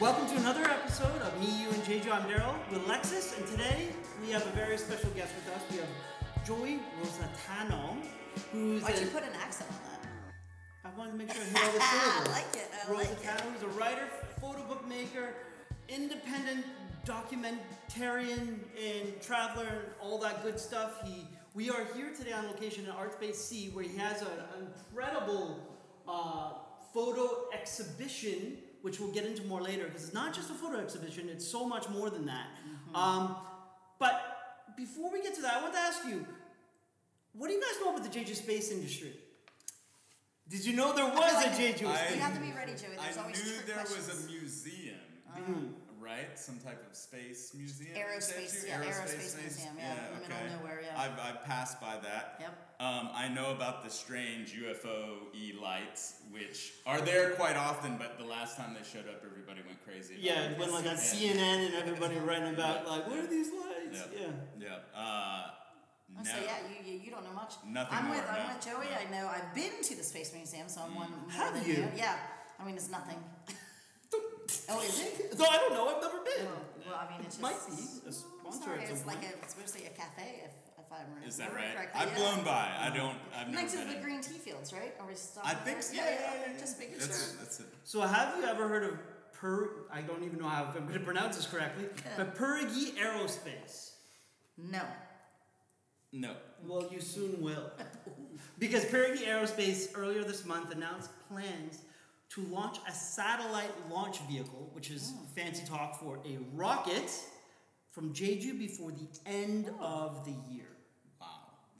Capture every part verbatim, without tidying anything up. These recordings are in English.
Welcome to another episode of Me, You, and Jeju. I'm Darryl with Alexis, and today we have a very special guest with us. We have Joey Rositano, who's Why'd a, you put an accent on that? I wanted to make sure I knew all the syllables. I like it. I like it. Rositano, who's a writer, photo book maker, independent documentarian, and traveler, and all that good stuff. He, we are here today on location at Art Space C, where he has an incredible uh, photo exhibition, which we'll get into more later, because it's not just a photo exhibition, it's so much more than that. Mm-hmm. Um, but before we get to that, I want to ask you, what do you guys know about the Jeju space industry? Did you know there was like a Jeju space industry? You have to be ready, Joey. There's I always I knew there questions. was a museum, uh, right? Some type of space museum? Aerospace, yeah, aerospace, aerospace museum, yeah, yeah in the okay. middle of nowhere, yeah. I've, I've passed by that. Yep. Um, I know about the strange U F O-y lights, which are there quite often, but the last time they showed up, everybody went crazy. Yeah, it went like on C N N and everybody writing about, yeah. like, what are these lights? Yeah. Yeah. yeah. Uh, no. So, yeah, you, you you don't know much. Nothing I'm more. With, no. I'm with Joey. No. I know. I've been to the Space Museum, so I'm mm. one more Have than you? you. Yeah. I mean, it's nothing. Oh, is it? No, I don't know. I've never been. Well, well I mean, it it's just... might be a sponsor. It's, it's like a, it's mostly a cafe, if... Is that right? Correctly. I've yeah. blown by. I don't. I've never. Next is the green tea fields, right? Are we stopping? I think so. Yeah, yeah, yeah. yeah, yeah. Just making that's sure. It, that's it. So, have you ever heard of per? I don't even know how if I'm going to pronounce this correctly, but Perigee Aerospace. No. No. Well, you soon will, because Perigee Aerospace earlier this month announced plans to launch a satellite launch vehicle, which is oh. fancy talk for a rocket, from Jeju before the end oh. of the year.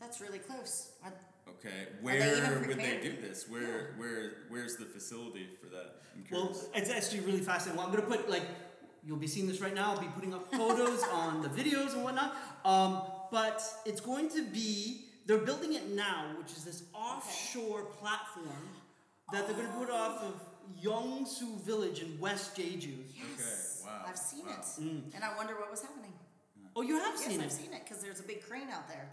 That's really close. Are, okay, where they would they do this? Where, yeah. where, where's the facility for that? I'm curious. Well, it's actually really fascinating. Well, I'm gonna put like, you'll be seeing this right now. I'll be putting up photos on the videos and whatnot. Um, but it's going to be they're building it now, which is this offshore okay. platform that they're gonna put off of Yongsu Village in West Jeju. Yes, okay. wow. I've seen wow. it, mm. and I wonder what was happening. Oh, you have yes, seen I've it. I've seen it because there's a big crane out there.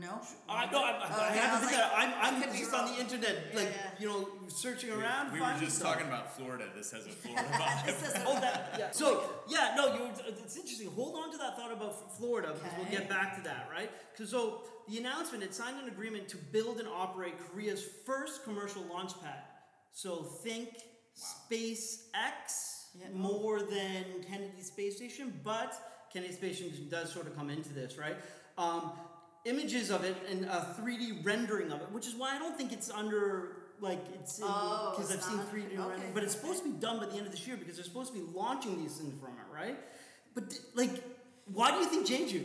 No? Uh, no, I, oh, I okay. haven't seen like, that. I'm, I'm just on the internet, like, yeah, yeah. you know, searching we, around. We were just stuff. talking about Florida. This has a Florida vibe. oh, that, yeah. So, yeah, no, you. it's interesting. Hold on to that thought about Florida, because okay. we'll get back to that, right? Because so, the announcement, it signed an agreement to build and operate Korea's first commercial launch pad. So, think wow. SpaceX, yeah. more than Kennedy Space Station, but Kennedy Space Station does sort of come into this, right? Um... Images of it and a three D rendering of it, which is why I don't think it's under like it's because oh, I've seen three D okay. rendering, but it's supposed to be done by the end of this year because they're supposed to be launching these things from it, right? But like, why do you think Jeju?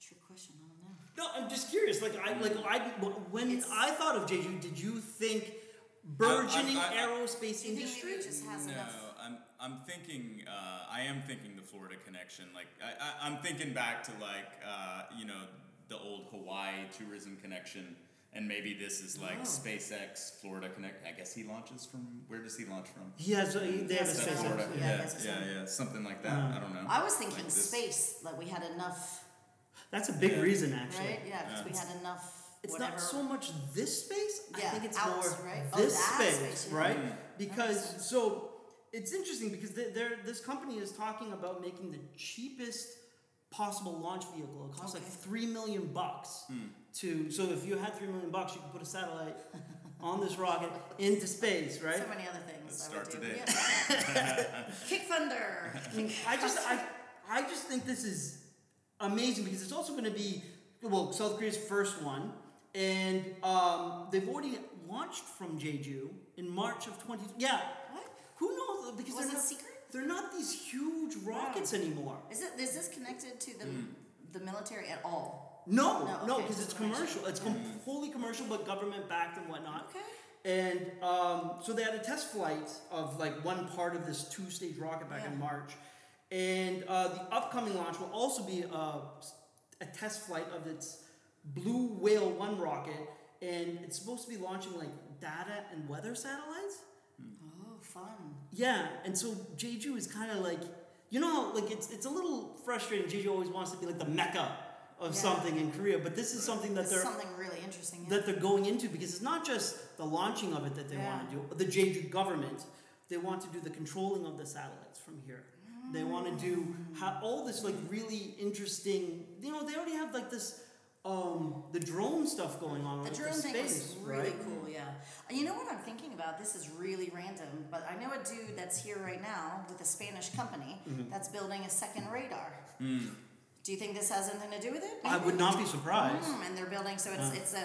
Trick question. I don't know. No, I'm just curious. Like I like I when it's, I thought of Jeju, did you think burgeoning I, I, I, aerospace I, I, industry? It just has no. enough. I'm I'm thinking uh, I am thinking the Florida connection. Like I, I I'm thinking back to like uh, you know the old Hawaii tourism connection, and maybe this is like oh. SpaceX Florida connect. I guess he launches from where does he launch from? He has a, they have a Florida. Yeah, yeah, yeah, yeah, yeah, something like that. Uh, I don't know. I was thinking like space. Like we had enough. That's a big yeah. reason, actually. Right? Yeah, because yeah. we had enough. It's whatever. not so much this space. Yeah, I think it's out, more right? this oh, space, space yeah. right? Yeah. Because so. It's interesting because they're, this company is talking about making the cheapest possible launch vehicle. It costs okay. like three million bucks mm. to. So if you had three million bucks, you could put a satellite on this rocket into space, right? So many other things. Let's I start today. Yeah. Kick thunder. I just, I, I just think this is amazing because it's also going to be well South Korea's first one, and um, they've already launched from Jeju in March of twenty. Yeah. Who knows? Because Was they're it not, secret? They're not these huge rockets wow. anymore. Is it? Is this connected to the mm. the military at all? No, no, because no, okay. it's commercial. It's yeah. com- wholly commercial, but government backed and whatnot. Okay. And um, so they had a test flight of like one part of this two stage rocket back yeah. in March, and uh, the upcoming launch will also be a, a test flight of its Blue Whale One rocket, and it's supposed to be launching like data and weather satellites. Mm. Fun. Yeah, and so Jeju is kind of like, you know, like it's it's a little frustrating. Jeju always wants to be like the mecca of yeah. something in Korea, but this is something that it's they're something really interesting yeah. that they're going into, because it's not just the launching of it that they yeah. want to do. The Jeju government, they want to do the controlling of the satellites from here. Mm. They want to do how, all this like really interesting. You know, they already have like this um, the drone stuff going on. The with drone the thing space, is really right? cool. Yeah, you know what I'm thinking about? This is really random, but I know a dude that's here right now with a Spanish company mm-hmm. that's building a second radar. Mm. Do you think this has anything to do with it? Maybe. I would not be surprised. Mm, and they're building, so it's yeah. it's a,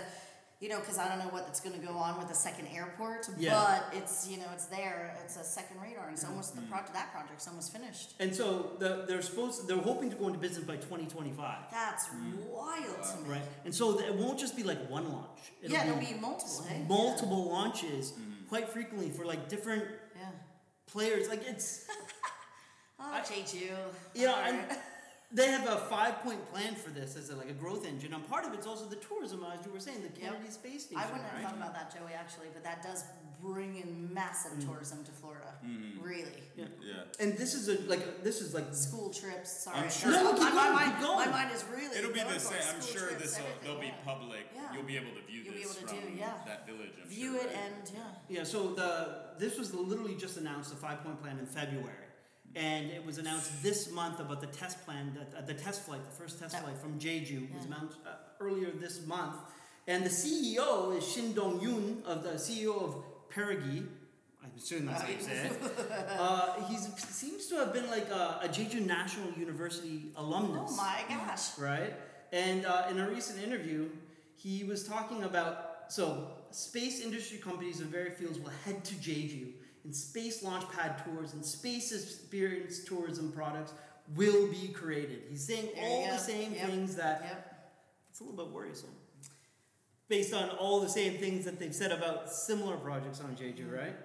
you know, because I don't know what that's going to go on with the second airport, yeah. but it's, you know, it's there. It's a second radar, and it's almost mm-hmm. the project. That project's almost finished. And so the, they're supposed, to, they're hoping to go into business by twenty twenty-five. That's mm. wild to me. Right, and so it won't just be like one launch. It'll yeah, it'll be multiple. Hey? Multiple yeah. launches, mm. quite frequently for like different yeah. players. Like it's. oh, Jeju. Yeah, I. They have a five-point plan for this as a, like a growth engine, and part of it's also the tourism, as you were saying, the Kennedy yep. Space Station. I wouldn't have right? thought about that, Joey, actually, but that does bring in massive mm. tourism to Florida, mm. really. Yeah. yeah. And this is a like this is like school trips. Sorry, I'm sure. No, my, my, mind, my mind is really. It'll be the same. I'm sure this will. They'll be yeah. public. Yeah. You'll be able to view You'll this be able to from do, yeah. that village. I'm view sure, it right? and yeah. Yeah. So the this was literally just announced, the five-point plan in February. And it was announced this month about the test plan, that, uh, the test flight, the first test that, flight from Jeju yeah. was announced uh, earlier this month. And the C E O is Shin Dong-yoon, of the C E O of Perigee. I'm assuming that's how you say it. Uh, he seems to have been like a, a Jeju National University alumnus. Oh my gosh. Right? And uh, in a recent interview, he was talking about, so space industry companies of various fields will head to Jeju, and space launch pad tours and space experience tourism products will be created. He's saying there all the same yep. things that... Yep. It's a little bit worrisome. Based on all the same things that they've said about similar projects on Jeju, mm-hmm. right?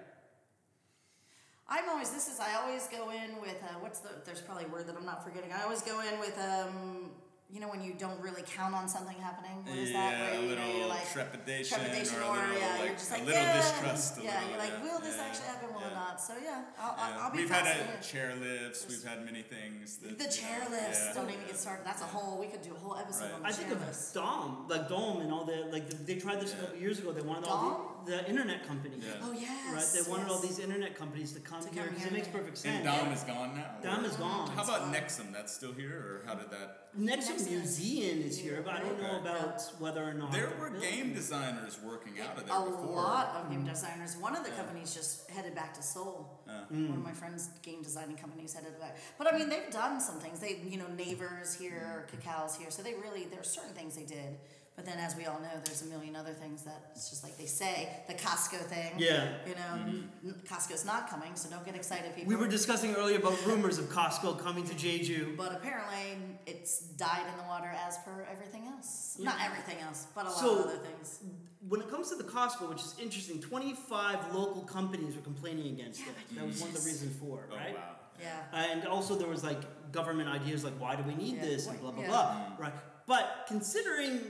I'm always... This is... I always go in with... Uh, what's the... There's probably a word that I'm not forgetting. I always go in with... um. You know, when you don't really count on something happening? What is yeah, that? Where, a little you know, like, trepidation, trepidation. Or, or a little, yeah, like, you're just like, a little yeah. distrust. A yeah, little, you're like, yeah, will this yeah, actually happen? Will yeah. it not? So, yeah, I'll, yeah. I'll be We've had a chair lifts. We've had many things. That, the chair lifts yeah. don't even get started. That's yeah. a whole, we could do a whole episode right. on the I chair think of lifts. Dom, like Dom and all the, like, they tried this yeah. a couple years ago. They wanted Dom? all the, the internet companies. Yeah. Oh, yes. Right? They wanted yes. all these internet companies to come to here because it makes perfect sense. And Dom is gone now? Dom is gone. How about Nexum? That's still here? Or how did that... Nexum Museum is here, but I don't know about whether or not. There were game designers working out of there before. A lot of game designers. One of the yeah. companies just headed back to Seoul. Uh, mm. One of my friends' game designing companies headed back. But I mean, they've done some things. They, you know, Naver's here, Cacao's here. So they really, there are certain things they did. But then, as we all know, there's a million other things that it's just like they say, the Costco thing. Yeah. You know, mm-hmm. Costco's not coming, so don't get excited, people. We were discussing earlier about rumors of Costco coming to Jeju. But apparently, it's died in the water as per everything else. Yeah. Not everything else, but a lot so, of other things. When it comes to the Costco, which is interesting, twenty-five local companies were complaining against yeah, it. That was just... one of the reasons for it, right? Oh, wow. Yeah. And also, there was like government ideas like, why do we need yeah. this? And blah, blah, yeah. blah. Mm-hmm. Right. But considering...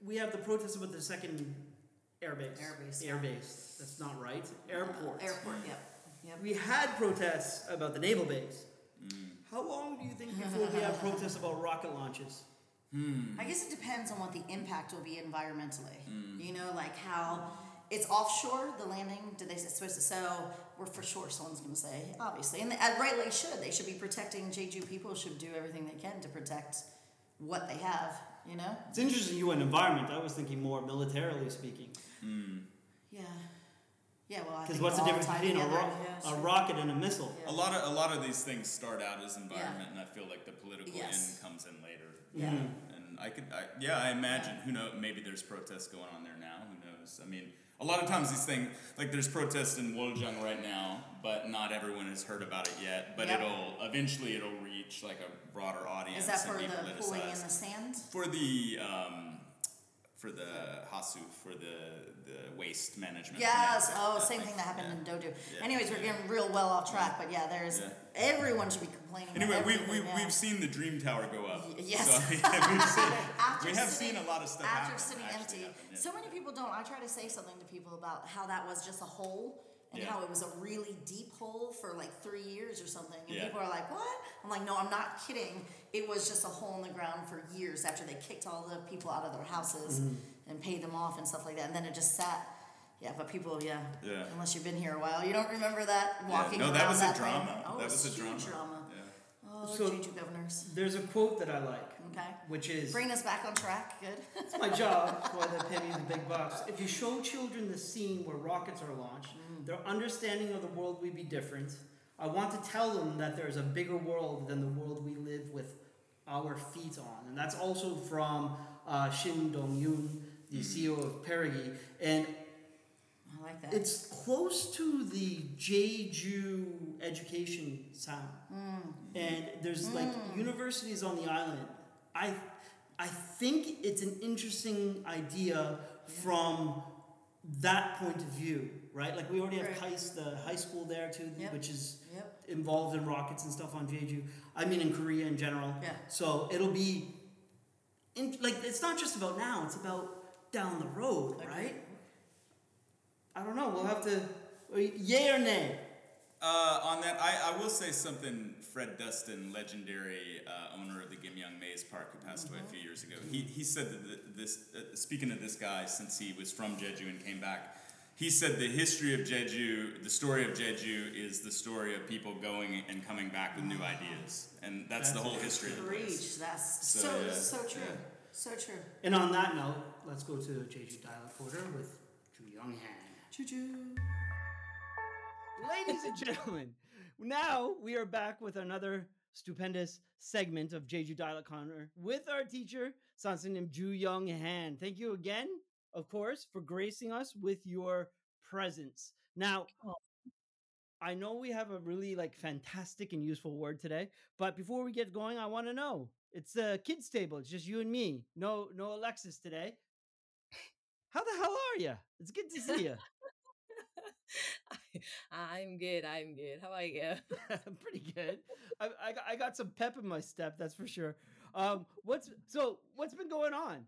We have the protests about the second airbase. Airbase. Airbase. That's not right. Airport. Uh, airport, yep. yep. We had protests about the naval base. Mm. How long do you think before we have protests about rocket launches? Mm. I guess it depends on what the impact will be environmentally. Mm. You know, like how... It's offshore, the landing. Did they supposed to? So we're for sure. Someone's going to say, obviously. And they, rightly should. They should be protecting. Jeju people should do everything they can to protect what they have. You know? It's interesting you went environment. I was thinking more militarily speaking. Mm. Yeah. Yeah, well, I think because what's the difference between a, ro- yeah, a rocket and a missile? Yeah. A lot of a lot of these things start out as environment, yeah. and I feel like the political yes. end comes in later. Yeah. Mm. And I could, I, yeah, I imagine. Yeah. Who knows? Maybe there's protests going on there now. Who knows? I mean, a lot of times these things, like there's protests in Woljang right now, but not everyone has heard about it yet. But yep. it'll eventually it'll reach like a broader audience. Is that for the pulling in the sand? For the um, for the hasu, for the, the waste management. Yes. Oh, that, same that thing that happened yeah. in Dodu. Yeah. Anyways, we're getting real well off track, yeah. but yeah, there's yeah. everyone should be complaining. Anyway, we we yeah. we've seen the Dream Tower go up. Y- yes. So, yeah, we've seen, we have seen a lot of stuff after happen, sitting empty. Happen, yeah. So many people don't. I try to say something to people about how that was just a hole and yeah. how it was a really deep hole for like three years or something. And yeah. people are like, what? I'm like, no, I'm not kidding. It was just a hole in the ground for years after they kicked all the people out of their houses mm. and paid them off and stuff like that. And then it just sat. Yeah, but people, yeah. yeah. Unless you've been here a while, you don't remember that walking yeah. no, around that was that a drama. Thing. Oh, that was a drama. drama. Yeah. Oh, so Jeju governors. There's a quote that I like. Okay. Which is... Bring us back on track. Good. It's my job for the penny and the big bucks. If you show children the scene where rockets are launched, mm. their understanding of the world will be different. I want to tell them that there is a bigger world than the world we live with our feet on. And that's also from uh, Shin Dong-yoon, the C E O of Perigee. And... I like that. It's close to the Jeju education sound. Mm. And there's mm. like universities on the island. I I think it's an interesting idea from that point of view, right? Like we already have KAIST, the high school there too, yep. which is yep. involved in rockets and stuff on Jeju. I mean in Korea in general. Yeah. So it'll be, in, like it's not just about now, it's about down the road, okay. right? I don't know. We'll have to... Yay or nay? Uh, on that, I, I will say something. Fred Dustin, legendary uh, owner of the Gimyoung Maze Park, who passed mm-hmm. away a few years ago, he he said that this... Uh, speaking of this guy, since he was from Jeju and came back, he said the history of Jeju, the story of Jeju, is the story of people going and coming back with new ideas. And that's, that's the whole history of the place. That's so, so, yeah. so true. Yeah. So true. And on that note, let's go to Jeju Dialect Quarter with Ju Young-Han. Ladies and gentlemen, now we are back with another stupendous segment of Jeju Dialect Corner with our teacher, Sansan Nim Ju Young-Han. Thank you again, of course, for gracing us with your presence. Now, I know we have a really like fantastic and useful word today, but before we get going, I want to know. It's a kids' table. It's just you and me. No, no Alexis today. How the hell are you? It's good to see you. I, I'm good. I'm good. How are you? Pretty good. I, I I got some pep in my step, that's for sure. Um, what's so? What's been going on?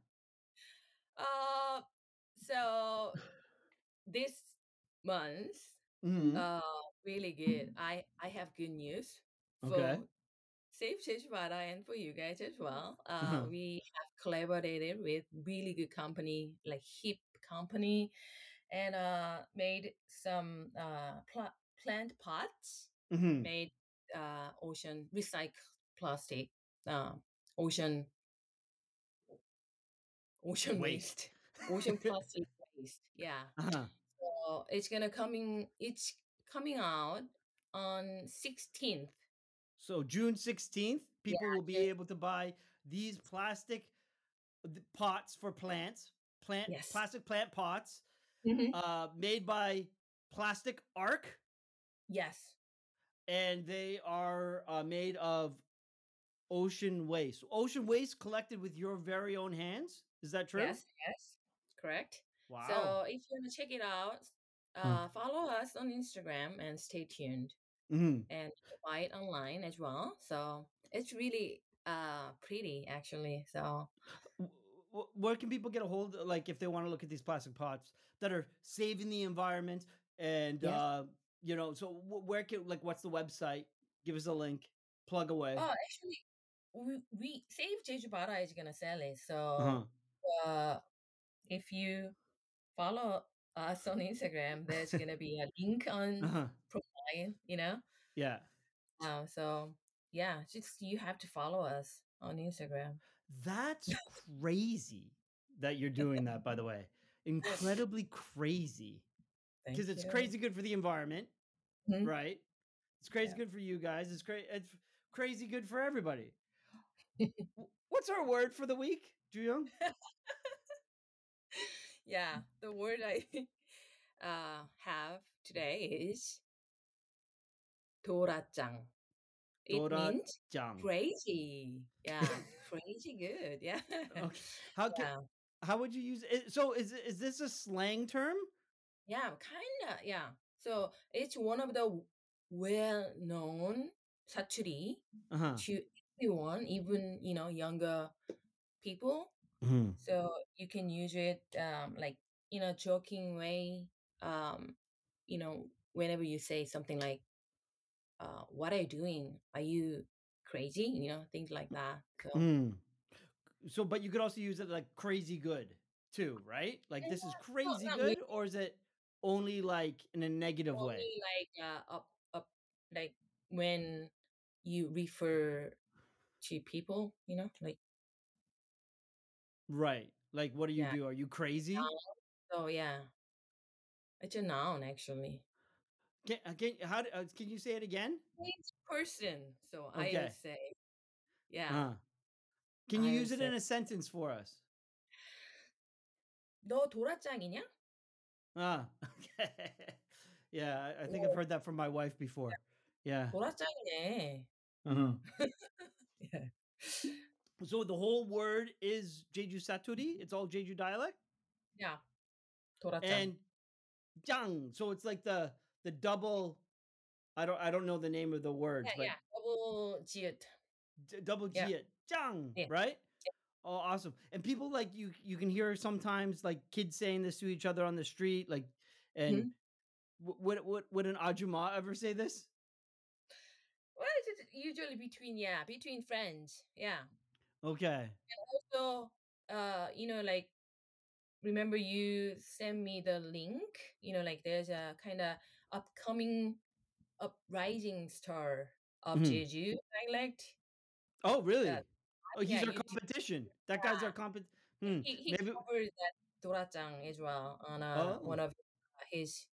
Uh, so this month, mm-hmm. uh, really good. I I have good news for okay. Safe Jejuwada and for you guys as well. Uh, uh-huh. We have collaborated with really good company, like hip company. And uh, made some uh, pl- plant pots, mm-hmm. made uh, ocean recycled plastic, uh, ocean ocean waste, waste. Ocean plastic waste. Yeah. Uh-huh. So it's gonna coming. It's coming out on sixteenth. So June sixteenth, people yeah, will be able to buy these plastic pots for plants, plant yes. plastic plant pots. Mm-hmm. Uh, made by Plastic Arc. Yes. And they are uh, made of ocean waste. Ocean waste collected with your very own hands. Is that true? Yes, yes. Correct. Wow. So if you want to check it out, uh, mm. follow us on Instagram and stay tuned. Mm-hmm. And buy it online as well. So it's really uh, pretty, actually. So... Where can people get a hold of, like, if they want to look at these plastic pots that are saving the environment and, yes. uh, you know, so where can, like, what's the website? Give us a link. Plug away. Oh, actually, we, we Save Jejuwada is going to sell it. So uh-huh. uh, if you follow us on Instagram, there's going to be a link on uh-huh. profile, you know? Yeah. Uh, so, yeah, just you have to follow us on Instagram. That's crazy that you're doing that, by the way. Incredibly crazy. Because it's you. crazy good for the environment, mm-hmm. right? It's crazy yeah. good for you guys. It's, cra- it's crazy good for everybody. What's our word for the week, Ju Young? yeah, the word I uh, have today is Dorajang. It means crazy. Yeah. Crazy good. Yeah. Okay. How can, yeah. how would you use it? So is is this a slang term? Yeah, kind of. Yeah. So it's one of the well-known Saturi uh-huh. to everyone, even, you know, younger people. Mm-hmm. So you can use it um, like in a joking way, um, you know, whenever you say something like, uh, what are you doing? Are you crazy? You know, things like that. So, mm. so but you could also use it like crazy good too, right? Like, yeah, this is crazy no, good, or is it only like in a negative only way? Like, uh, up, up, like when you refer to people, you know, like. Right. Like, what do you yeah. do? Are you crazy? Oh, yeah. It's a noun, actually. Can, can, how, uh, can you say it again? It's person. So okay. I say, yeah. Uh-huh. Can you I use it say. in a sentence for us? 너 도라짱이냐? Ah, okay. Yeah, I, I think oh. I've heard that from my wife before. Yeah. 도라짱이네. Uh-huh. Yeah. So the whole word is Jeju Saturi? It's all Jeju dialect? Yeah. Dorajang. And jang. So it's like the the double, I don't I don't know the name of the word. Yeah, but yeah. Double jiet. D- double jiet. Yeah. Jang, yeah. Right? Yeah. Oh, awesome. And people, like, you you can hear sometimes like kids saying this to each other on the street, like, and mm-hmm. w- would, would, would an ajumma ever say this? Well, it's usually between, yeah, between friends. Yeah. Okay. And also, uh, you know, like, remember you sent me the link, you know, like there's a kind of upcoming uprising star of mm-hmm. Jeju dialect. Oh, really? Uh, oh, he's yeah, our competition. Should... That guy's yeah. our competition. Hmm. He, he Maybe... covers that Dorajang as well on uh, oh. one of his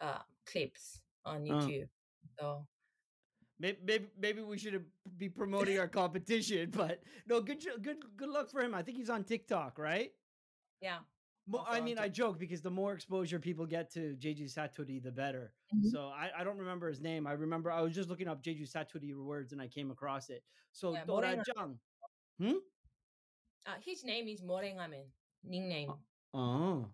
uh, clips on YouTube. Oh. So. Maybe, maybe maybe we should be promoting our competition, but no, good good good luck for him. I think he's on TikTok, right? Yeah. Mo- I mean, I joke because the more exposure people get to Jeju Saturi, the better. Mm-hmm. So I, I don't remember his name. I remember I was just looking up Jeju Saturi words and I came across it. So yeah, Dorajang. Hmm? Uh, his name is Morengamen. Ningning. Oh.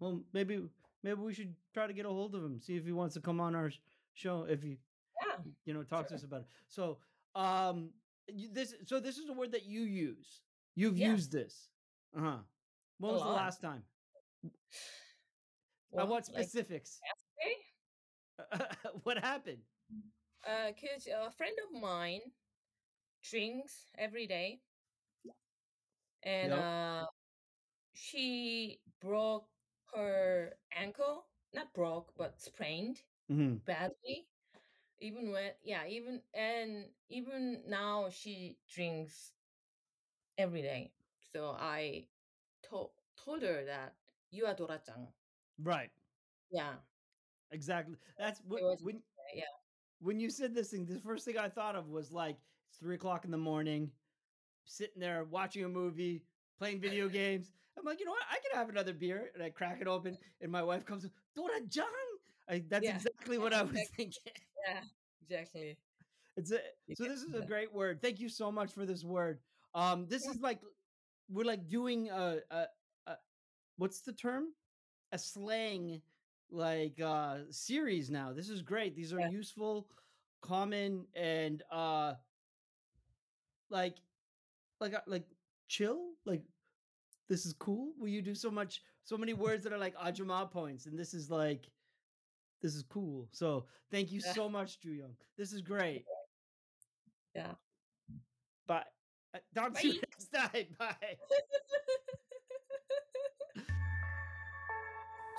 Well, maybe maybe we should try to get a hold of him, see if he wants to come on our show. If he Yeah. You know, talk sure. to us about it. So, um, you, this so this is a word that you use. You've yeah. used this. Uh huh. When a was lot. the last time? Well, I want specifics. Like what happened? Uh, cause a friend of mine drinks every day, and yep. uh, she broke her ankle—not broke, but sprained mm-hmm. badly. Even when, yeah, even, and even now she drinks every day. So I to- told her that you are Dorajang. Right. Yeah. Exactly. That's what, was, when, yeah. when you said this thing, the first thing I thought of was like, it's three o'clock in the morning, sitting there watching a movie, playing video games. I'm like, you know what? I can have another beer. And I crack it open and my wife comes, Dorajang. I, that's yeah. exactly what I was exactly. thinking. Yeah, exactly. It's a, so this is a great word. Thank you so much for this word. Um, this yeah. is like, we're like doing a, a, a, what's the term? A slang like uh, series now. This is great. These are yeah. useful, common, and uh, like, like, like chill, like, this is cool. Will you do so much, so many words that are like ajumma points. And this is like, this is cool. So thank you yeah. so much, Ju Young. This is great. Yeah. Bye. Uh, talk Bye. to you next time. Bye.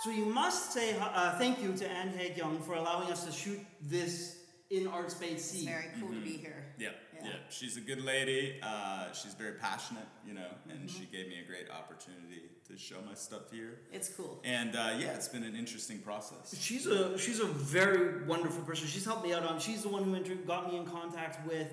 So you must say uh, thank you to Anne Hae Young for allowing us to shoot this in Art Space C. It's very cool mm-hmm. to be here. Yeah. yeah. Yeah. She's a good lady. Uh, she's very passionate, you know, and mm-hmm. she gave me a great opportunity to show my stuff here. It's cool. And uh, yeah, it's been an interesting process. She's a she's a very wonderful person. She's helped me out on. She's the one who inter- got me in contact with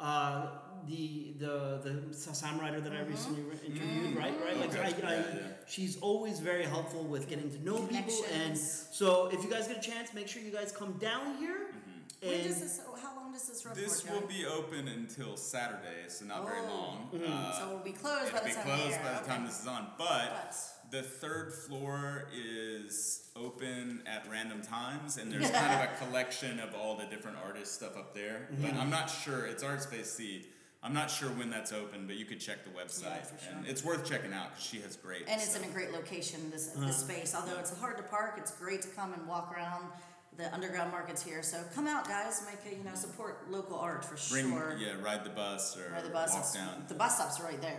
uh, the the the samurai that mm-hmm. I recently interviewed. Mm-hmm. Right, right. Like okay. I, I, yeah, yeah. she's always very helpful with getting to know people. And so, if you guys get a chance, make sure you guys come down here. Mm-hmm. When does this, how long does this run this for? This will be open until Saturday, so not oh. very long. Mm. Uh, so it will be closed by the time It'll be closed by the okay. time this is on. But, but the third floor is open at random times, and there's kind of a collection of all the different artist stuff up there. Mm-hmm. But I'm not sure. It's Art Space C. I'm not sure when that's open, but you could check the website. Yeah, for sure. And it's worth checking out because she has great. And it's so. in a great location, this, uh-huh. this space. Although it's hard to park, it's great to come and walk around. the underground markets here. So come out, guys. Make a, you know, support local art for Bring, sure. Yeah, ride the bus or ride the bus. walk it's, down. The bus stops are right there.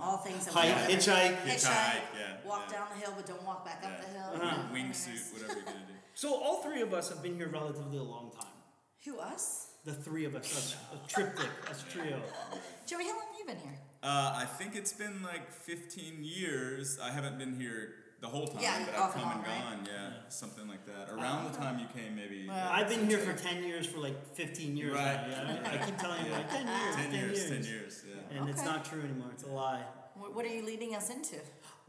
All things. Hike, hitchhike, hitchhike, hitchhike. Yeah, walk yeah. down the hill, but don't walk back yeah. up the hill. Uh-huh. No, Wingsuit, whatever you're gonna do. So all three of us have been here relatively a long time. Who, us? The three of us, us a triptych, us trio. Joey, how long have you been here? Uh, I think it's been like fifteen years. I haven't been here the whole time, yeah, but I've come and gone. Right? Yeah, yeah, something like that. Around the time you came, maybe. Well, I've been here for ten years, for like fifteen years. Right. Now, yeah. I, mean, I keep telling you, like, ten years, ten years. ten years, yeah. And okay. It's not true anymore. It's a lie. What are you leading us into?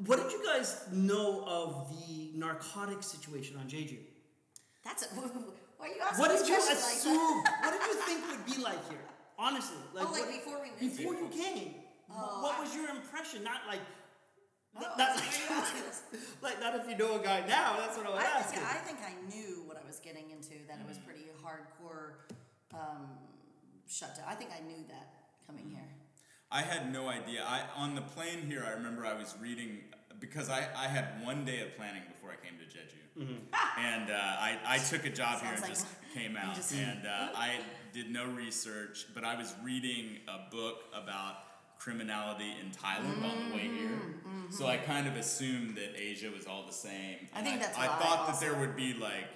What did you guys know of the narcotics situation on Jeju? That's a... Why are you asking what did you assume? Like what did you think would be like here? Honestly, like, oh, like what, before we moved. Before you came, oh, what I, was your impression? Not like, oh, not like, like not if you know a guy now. That's what I was I asking. Think, I think I knew what I was getting into. That mm. it was pretty hardcore um, shutdown. I think I knew that coming mm. here. I had no idea. I on the plane here. I remember I was reading. Because I, I had one day of planning before I came to Jeju. Mm-hmm. And uh, I, I took a job Sounds here and like just came out. Just and uh, I did no research, but I was reading a book about criminality in Thailand mm-hmm. on the way here. Mm-hmm. So I kind of assumed that Asia was all the same. I and think I, that's I thought I that there would be like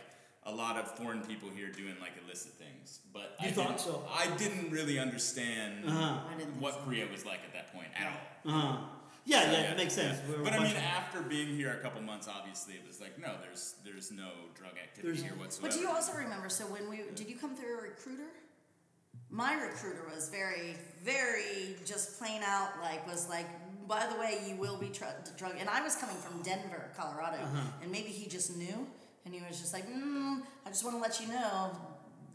a lot of foreign people here doing like illicit things. But you I thought didn't, so? I didn't really understand uh-huh. what so. Korea was like at that point at all. Uh-huh. Yeah, yeah, yeah, it makes sense. Yeah. But I mean, after being here a couple months, obviously, it was like, no, there's there's no drug activity here whatsoever. But do you also remember, so when we, yeah. did you come through a recruiter? My recruiter was very, very just plain out, like, was like, by the way, you will be tr- drug. And I was coming from Denver, Colorado, uh-huh. and maybe he just knew, and he was just like, mm, I just want to let you know.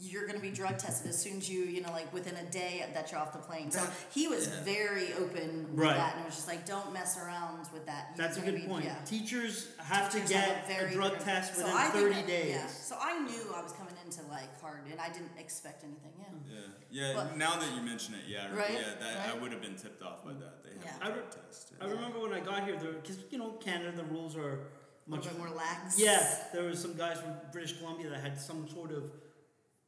You're going to be drug tested as soon as you, you know, like within a day that you're off the plane. So he was yeah. very open with right. that and was just like, don't mess around with that. You're That's a good be, point. Yeah. Teachers have Teachers to get have a, a drug different. test within so thirty that, days. Yeah. So I knew I was coming into like hard and I didn't expect anything. Yeah. Yeah. yeah but, now that you mention it, yeah. Right? Yeah. That, right? I would have been tipped off by that. They yeah. have a drug I, test. Yeah. I remember when I got here, because, you know, Canada, the rules are much more lax. Yeah. There was some guys from British Columbia that had some sort of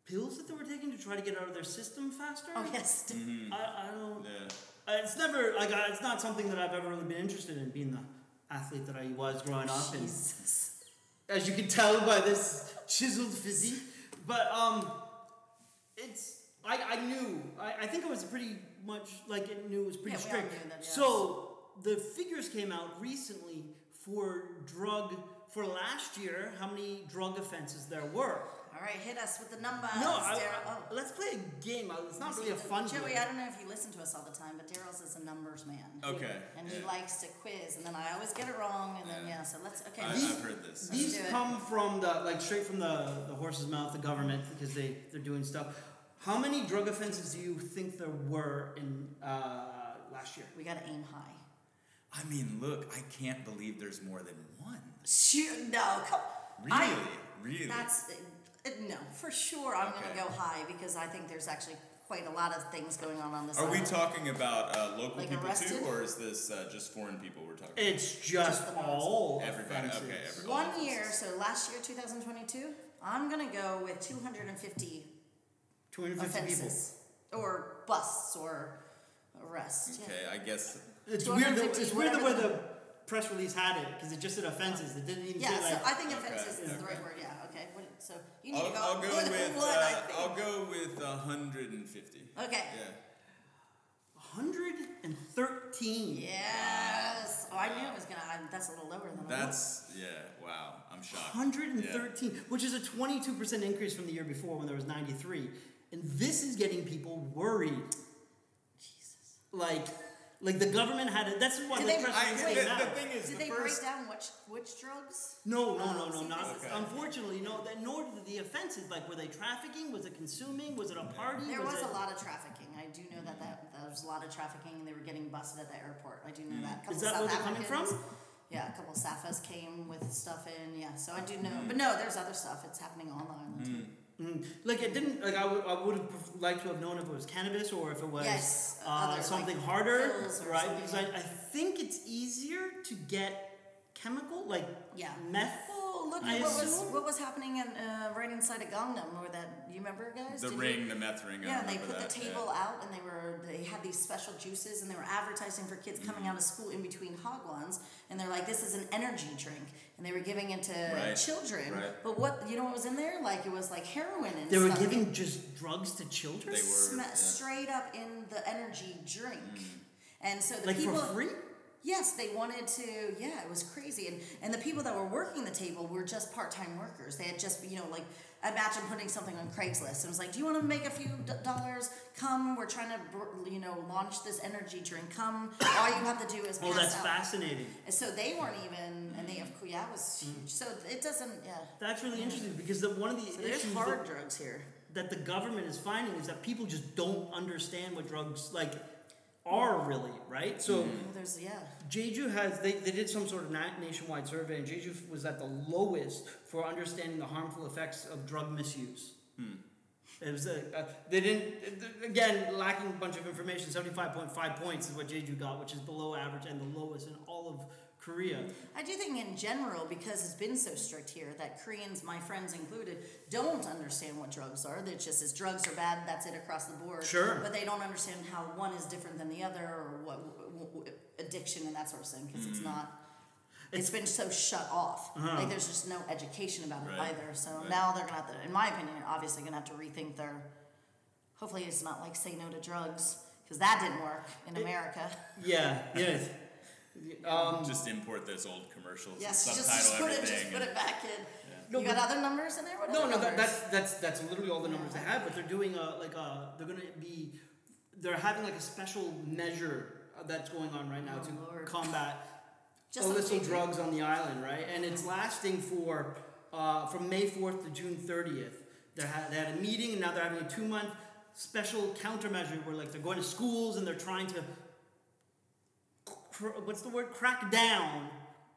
pills that they were taking to try to get out of their system faster? Oh, yes. Mm-hmm. I, I don't... Yeah. I, it's never... like I, It's not something that I've ever really been interested in, being the athlete that I was growing up. And Jesus. As you can tell by this chiseled physique. But, um... It's... I, I knew... I, I think it was pretty much... Like, it knew it was pretty yeah, strict. We all knew that, yeah. So, the figures came out recently for drug... For last year, how many drug offenses there were. All right, hit us with the numbers. No, I, I, oh. let's play a game. It's not really a fun Joey, game. Joey, I don't know if you listen to us all the time, but Darryl's is a numbers man. Okay. And yeah. he likes to quiz, and then I always get it wrong, and yeah. then yeah. So let's okay. I, these, I've heard this. These come from the like straight from the, the horse's mouth, the government, because they they're doing stuff. How many drug offenses do you think there were in uh, last year? We got to aim high. I mean, look, I can't believe there's more than one. Shoot, no, come. Really, I, really. That's. No, for sure I'm okay. going to go high because I think there's actually quite a lot of things going on on this Are island. We talking about uh, local like people arrested? Too, or is this uh, just foreign people we're talking it's about? It's just, just all everybody. Offenses. Okay, everybody. One offenses. Year, so last year, twenty twenty-two, I'm going to go with two hundred fifty, two hundred fifty offenses. People. Or busts or arrests. Okay, yeah. I guess. It's weird the way the press release had it because it just said offenses. It didn't even yeah, say so like. Yeah, I think okay, offenses is okay. the right word, yeah. So you need I'll, to go. I'll go with, with one, uh, I think. I'll go with one hundred fifty. Okay. Yeah. one hundred thirteen. Yes. Oh, I knew it was gonna. I, that's a little lower than. That's I yeah. Wow, I'm shocked. one hundred thirteen, yeah. which is a twenty-two percent increase from the year before when there was ninety-three, and this is getting people worried. Jesus. Like. Like the government had it. That's why did the they, president I, the, the thing is, did the they first... break down which which drugs? No, no, no, no, no not. Okay. Unfortunately, no. That, nor did the offenses. Like, were they trafficking? Was it consuming? Was it a party? There was, was it... a lot of trafficking. I do know that, that there was a lot of trafficking, and they were getting busted at the airport. I do know mm. that. Is that where they're coming from? Yeah, a couple of S A F As came with stuff in. Yeah, so I do know. Mm. But no, there's other stuff. It's happening on the island too. Mm. Mm. Like it didn't. Like I would. I would have liked to have known if it was cannabis or if it was yes, uh, something like harder, right? Something. Because I, I think it's easier to get chemical, like yeah. meth. Well, look at what was, what was happening in, uh, right inside of Gangnam, or that, you remember, guys? The Did ring, you, the meth ring. Yeah, they put that, the table yeah. out, and they were they had these special juices, and they were advertising for kids coming mm-hmm. out of school in between hagwons, and they're like, this is an energy drink, and they were giving it to right. children. Right. But what, you know what was in there? Like, it was like heroin and they stuff. They were giving like, just drugs to children? They were. Sm- yeah. Straight up in the energy drink. Mm. And so the like people... for free? Yes, they wanted to, yeah, it was crazy. And and the people that were working the table were just part-time workers. They had just, you know, like, imagine putting something on Craigslist. It was like, do you want to make a few d- dollars? Come, we're trying to, you know, launch this energy drink. Come, all you have to do is pass out. Oh, that's out. Fascinating. So they weren't even, and they, of course, yeah, it was huge. So it doesn't, yeah. That's really interesting because the, one of the so there's issues... hard that, drugs here. ...that the government is finding is that people just don't understand what drugs, like... are really, right? So well, there's, yeah. Jeju has, they, they did some sort of nationwide survey, and Jeju was at the lowest for understanding the harmful effects of drug misuse. Hmm. It was a, uh, they didn't, again, lacking a bunch of information, seventy-five point five points is what Jeju got, which is below average and the lowest in all of Korea. I do think in general, because it's been so strict here, that Koreans, my friends included, don't understand what drugs are. That just is drugs are bad, that's it across the board. Sure. But they don't understand how one is different than the other, or what addiction and that sort of thing, because mm. it's not, it's, it's been so shut off. Uh-huh. Like there's just no education about it right. either. So right. now they're going to have to, in my opinion, obviously going to have to rethink their, hopefully it's not like say no to drugs, because that didn't work in it, America. Yeah, yeah. Um, just import those old commercials. Yes, and subtitle just, just put everything. It, just put it back in. Yeah. No, you got other numbers in there? What no, no, that, that's that's that's literally all the numbers yeah. they have. But they're doing a like a they're gonna be they're having like a special measure that's going on right now oh, to Lord. combat just illicit drugs on the island, right? And it's lasting for uh, from May fourth to June thirtieth. They had they had a meeting, and now they're having a two month special countermeasure where like they're going to schools and they're trying to. What's the word? Crack down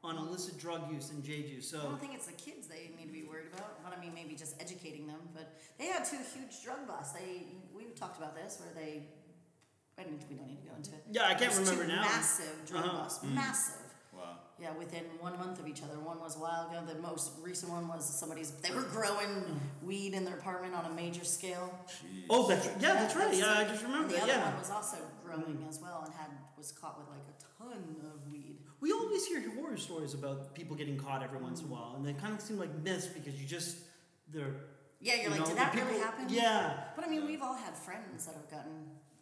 on illicit drug use in Jeju. So I don't think it's the kids they need to be worried about. But I mean, maybe just educating them. But they had two huge drug busts. They we talked about this where they. I don't, we don't need to go into it. Yeah, I can't remember two now. Massive drug uh-huh. busts. Mm. Massive. Wow. Yeah, within one month of each other. One was a while ago. The most recent one was somebody's. They were growing weed in their apartment on a major scale. Jeez. Oh, that's yeah, yeah that's right. That's, yeah, I just remembered. The other yeah. one was also growing as well and had was caught with like a ton of weed. We always hear horror stories about people getting caught every once in a while, and they kind of seem like myths because you just they're yeah, you're you like, know, did that people, really happen? Yeah, but I mean, we've all had friends that have gotten.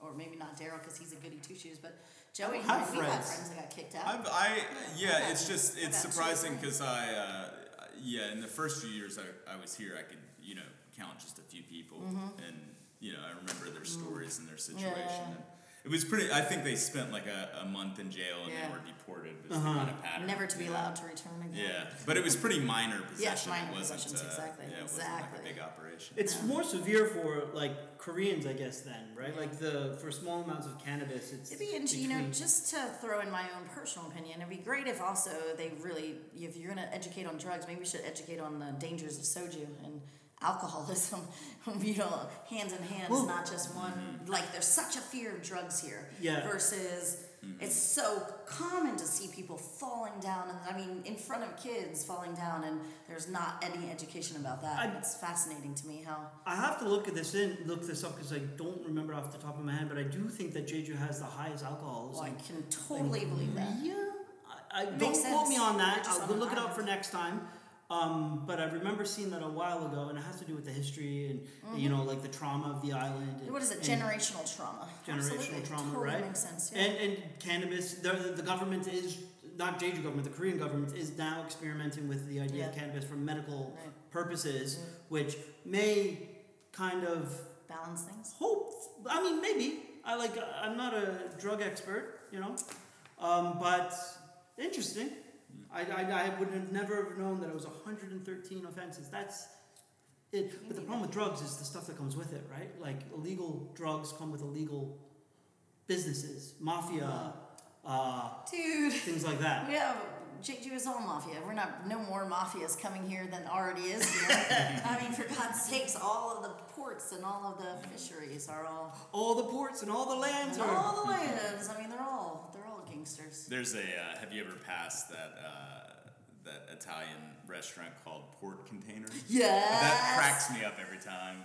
Or maybe not Darryl because he's a goody two shoes, but Joey, I have we friends. Had friends that got kicked out. I've, I yeah, yeah, it's just it's surprising because I uh, yeah, in the first few years I, I was here, I could you know count just a few people, mm-hmm. and you know I remember their stories mm. and their situation. Yeah. And it was pretty. I think they spent like a, a month in jail and yeah. then were deported. It was uh-huh. the kind of pattern. Never to be yeah. allowed to return again. Yeah, but it was pretty minor possession. Yes, minor it wasn't, possessions, uh, exactly. Yeah, it exactly. wasn't like a big operation. It's yeah. more severe for like Koreans, I guess. Then right, like the for small amounts of cannabis, it's. It'd be interesting, you know, just to throw in my own personal opinion. It'd be great if also they really, if you're gonna educate on drugs, maybe we should educate on the dangers of soju and. Alcoholism, you know, hands in hands, Ooh. Not just one. Mm-hmm. Like, there's such a fear of drugs here. Yeah. Versus, mm-hmm. it's so common to see people falling down, and I mean, in front of kids falling down, and there's not any education about that. I, it's fascinating to me how. I have to look at this in, look this up because I don't remember off the top of my head, but I do think that Jeju has the highest alcoholism. Oh, I can totally like, believe that. Yeah. I, I don't sense. Quote me on that. I'll go look it up for next time. Um, but I remember seeing that a while ago, and it has to do with the history and, mm-hmm. you know, like the trauma of the island. And, what is it? Generational trauma. Generational Absolutely. Trauma, totally right? Makes sense, yeah. And, and cannabis, the, the government is, not Jeju government, the Korean government is now experimenting with the idea yeah. of cannabis for medical right. purposes, mm-hmm. which may kind of... Balance things? Hope. I mean, maybe. I like, I'm not a drug expert, you know, um, but interesting. I, I, I would have never have known that it was one hundred thirteen offenses. That's it. But the problem with drugs is the stuff that comes with it, right? Like illegal drugs come with illegal businesses, mafia, uh, Dude. Things like that. Yeah, Jeju is all mafia. We're not no more mafias coming here than already is here. I mean, for God's sakes, all of the ports and all of the fisheries are all all the ports and all the lands and are all the lands. I mean, they're all they're all. Gangsters. There's a. Uh, have you ever passed that uh, that Italian restaurant called Port Container. Yeah. That cracks me up every time.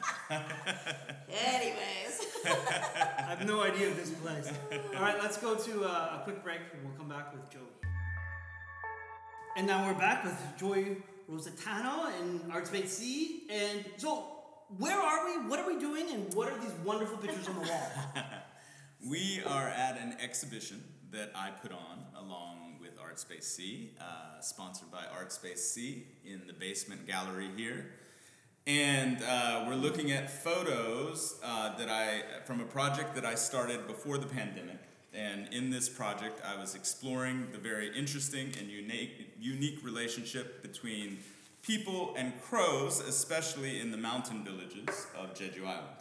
Anyways. I have no idea of this place. All right, let's go to uh, a quick break, and we'll come back with Joey. And now we're back with Joey Rositano and Art Space C. And so, where are we? What are we doing? And what are these wonderful pictures on the wall? We are at an exhibition that I put on along with Art Space C, uh, sponsored by Art Space C in the basement gallery here. And uh, we're looking at photos uh, that I from a project that I started before the pandemic. And in this project, I was exploring the very interesting and unique, unique relationship between people and crows, especially in the mountain villages of Jeju Island.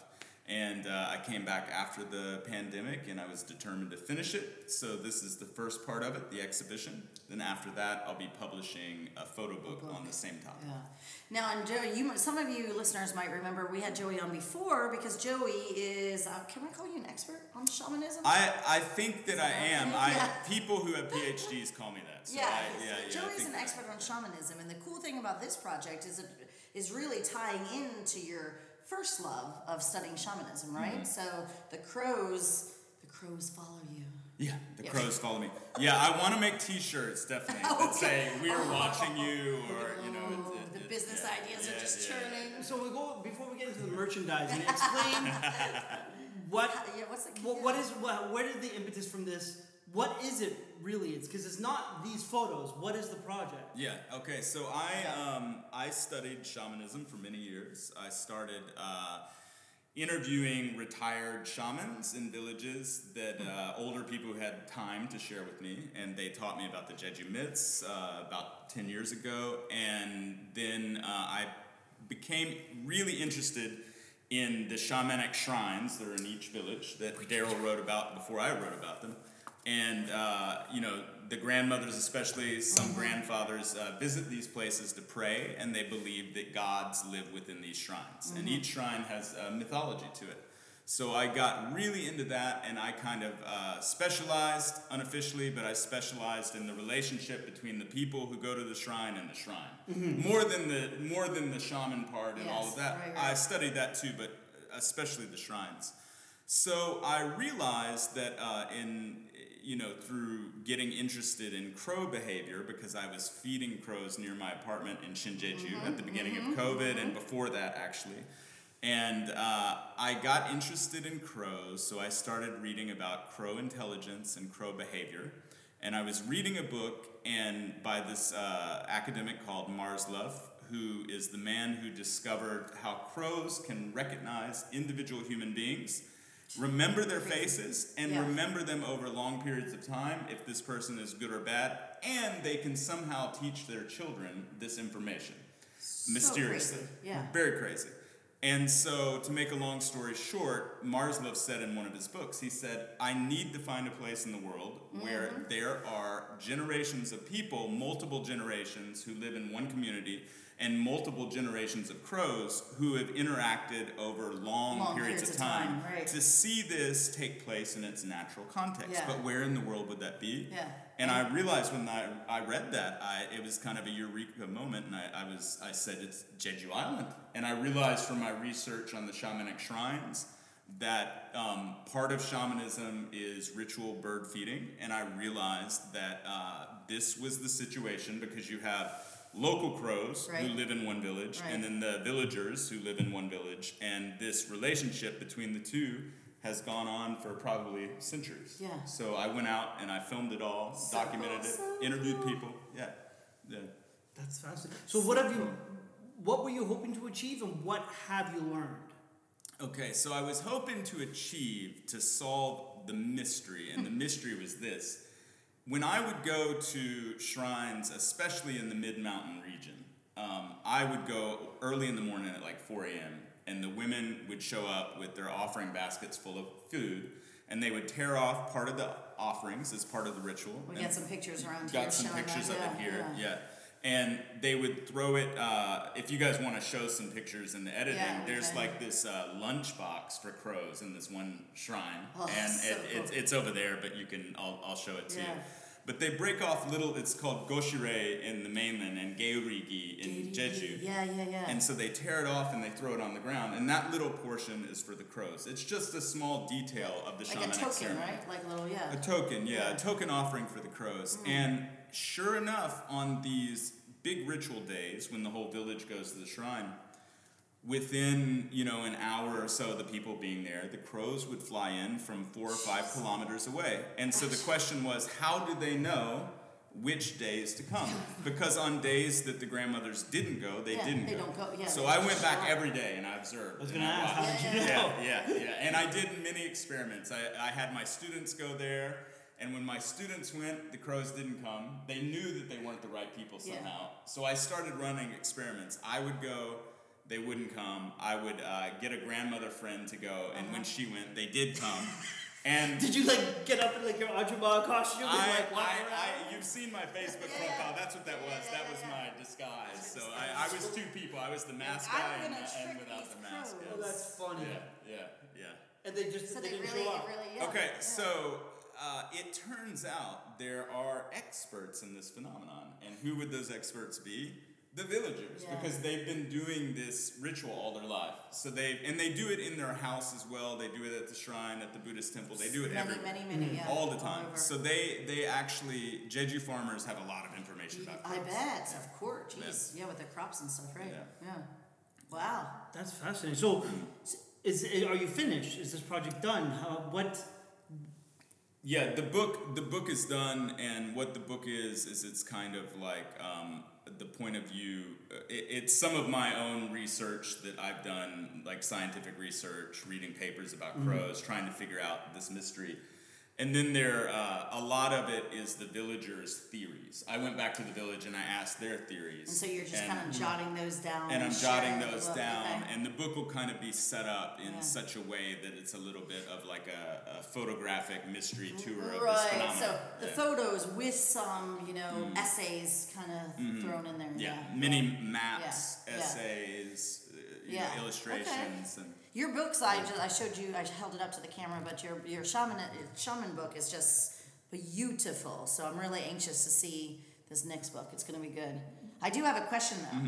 And uh, I came back after the pandemic, and I was determined to finish it. So this is the first part of it, the exhibition. Then after that, I'll be publishing a photo book, a book. on the same topic. Yeah. Now, and Joey, you, some of you listeners might remember we had Joey on before, because Joey is, uh, can I call you an expert on shamanism? I, I think that, that I am. I, yeah. People who have P H Ds call me that. So yeah. I, yeah, yeah. Joey's an expert on shamanism, and the cool thing about this project is it is really tying into your first love of studying shamanism, right? Mm-hmm. So the crows, the crows follow you. Yeah, the yeah. crows follow me. Yeah, I want to make T-shirts definitely that okay. say "We're oh. watching you," or oh, you know, it, it, the it, business yeah, ideas yeah, are just yeah, churning. Yeah. So we go before we get into the merchandising. Explain what yeah, what's the what, what is what, where did the impetus from this? What is it really? It's because it's not these photos. What is the project? Yeah. Okay. So I um, I studied shamanism for many years. I started uh, interviewing retired shamans in villages that uh, older people who had time to share with me, and they taught me about the Jeju myths uh, about ten years ago. And then uh, I became really interested in the shamanic shrines that are in each village that Darryl wrote about before I wrote about them. And, uh, you know, the grandmothers especially, some grandfathers uh, visit these places to pray, and they believe that gods live within these shrines. Mm-hmm. And each shrine has a mythology to it. So I got really into that, and I kind of uh, specialized, unofficially, but I specialized in the relationship between the people who go to the shrine and the shrine. Mm-hmm. More than the more than the shaman part and yes, all of that. Right, right. I studied that too, but especially the shrines. So I realized that uh, in... you know, through getting interested in crow behavior, because I was feeding crows near my apartment in Shinjeju mm-hmm, at the beginning mm-hmm, of COVID mm-hmm. and before that, actually. And uh, I got interested in crows, so I started reading about crow intelligence and crow behavior. And I was reading a book and by this uh, academic called Marzluff, who is the man who discovered how crows can recognize individual human beings, remember their faces, and yeah. remember them over long periods of time, if this person is good or bad, and they can somehow teach their children this information. So mysteriously. Crazy. Yeah. Very crazy. And so, to make a long story short, Marzluff said in one of his books, he said, I need to find a place in the world where mm-hmm. there are generations of people, multiple generations, who live in one community, and multiple generations of crows who have interacted over long, long periods, periods of time, of time right. to see this take place in its natural context. Yeah. But where in the world would that be? Yeah. And yeah. I realized when I, I read that, I, it was kind of a eureka moment, and I, I was I said, it's Jeju Island. And I realized from my research on the shamanic shrines that um, part of shamanism is ritual bird feeding, and I realized that uh, this was the situation because you have local crows right. who live in one village, right. and then the villagers who live in one village, and this relationship between the two has gone on for probably centuries. Yeah. So I went out and I filmed it all, so documented awesome. it, interviewed people. Yeah, yeah. That's fascinating. So what have you? What were you hoping to achieve, and what have you learned? Okay, so I was hoping to achieve to solve the mystery, and the mystery was this. When I would go to shrines, especially in the mid-mountain region, um, I would go early in the morning at like four a.m., and the women would show up with their offering baskets full of food, and they would tear off part of the offerings as part of the ritual. We got some pictures around here. Got some pictures of it here, yeah. yeah. And they would throw it, uh, if you guys want to show some pictures in the editing, yeah, there's okay. like this uh, lunchbox for crows in this one shrine. Oh, and it, so cool. it's, it's over there, but you can, I'll, I'll show it yeah. to you. But they break off little, it's called Goshirei in the mainland and Geirigi in Geirigi. Jeju. Yeah, yeah, yeah. And so they tear it off and they throw it on the ground. And that little portion is for the crows. It's just a small detail of the like shamanic token, ceremony. Right? Like a little, yeah. A token, yeah. yeah. A token offering for the crows. Mm. And sure enough, on these big ritual days when the whole village goes to the shrine, within, you know, an hour or so of the people being there, the crows would fly in from four or five kilometers away. And so the question was, how do they know which days to come? Because on days that the grandmothers didn't go, they yeah, didn't they go. Don't go. Yeah, so I went back out. every day and I observed. I was going to ask, how did you know? Yeah, yeah, yeah. And I did many experiments. I, I had my students go there. And when my students went, the crows didn't come. They knew that they weren't the right people somehow. Yeah. So I started running experiments. I would go. They wouldn't come. I would uh, get a grandmother friend to go. And uh-huh. when she went, they did come. And did you, like, get up in, like, your Ajumma costume? I, and, like, walk I, around? I, you've seen my Facebook yeah, profile. Yeah. That's what that was. Yeah, that was yeah, yeah. my disguise. So I, I was two people. I was the mask yeah, guy and, and without the mask. Yes. Oh, that's funny. Yeah, yeah, yeah. And they just so they, they didn't really, show up. Really, yeah, okay, yeah. so... Uh, it turns out there are experts in this phenomenon. And who would those experts be? The villagers, yeah. because they've been doing this ritual all their life. So they and they do it in their house as well. They do it at the shrine, at the Buddhist temple. They do it many, every many, many, yeah, all the time. All so they they actually Jeju farmers have a lot of information about crops. I bet, yeah. of course. Jeez. Yeah, with their crops and stuff, right? Yeah. yeah. Wow. That's fascinating. So, is are you finished? Is this project done? How, what? Yeah, the book the book is done, and what the book is is it's kind of like um, the point of view. It, it's some of my own research that I've done, like scientific research, reading papers about mm-hmm. crows, trying to figure out this mystery. And then there, uh, a lot of it is the villagers' theories. I went back to the village and I asked their theories. And so you're just and, kind of jotting those down. And, and I'm jotting those down. And the book will kind of be set up in yeah. such a way that it's a little bit of like a, a photographic mystery tour right. of this phenomenon. So the yeah. photos with some, you know, mm. essays kind of mm-hmm. thrown in there. Yeah, yeah. many yeah. maps, yeah. essays, yeah. You know, yeah. illustrations. Okay. and. Your books, I just, I showed you, I held it up to the camera, but your your shaman shaman book is just beautiful. So I'm really anxious to see this next book. It's going to be good. I do have a question, though,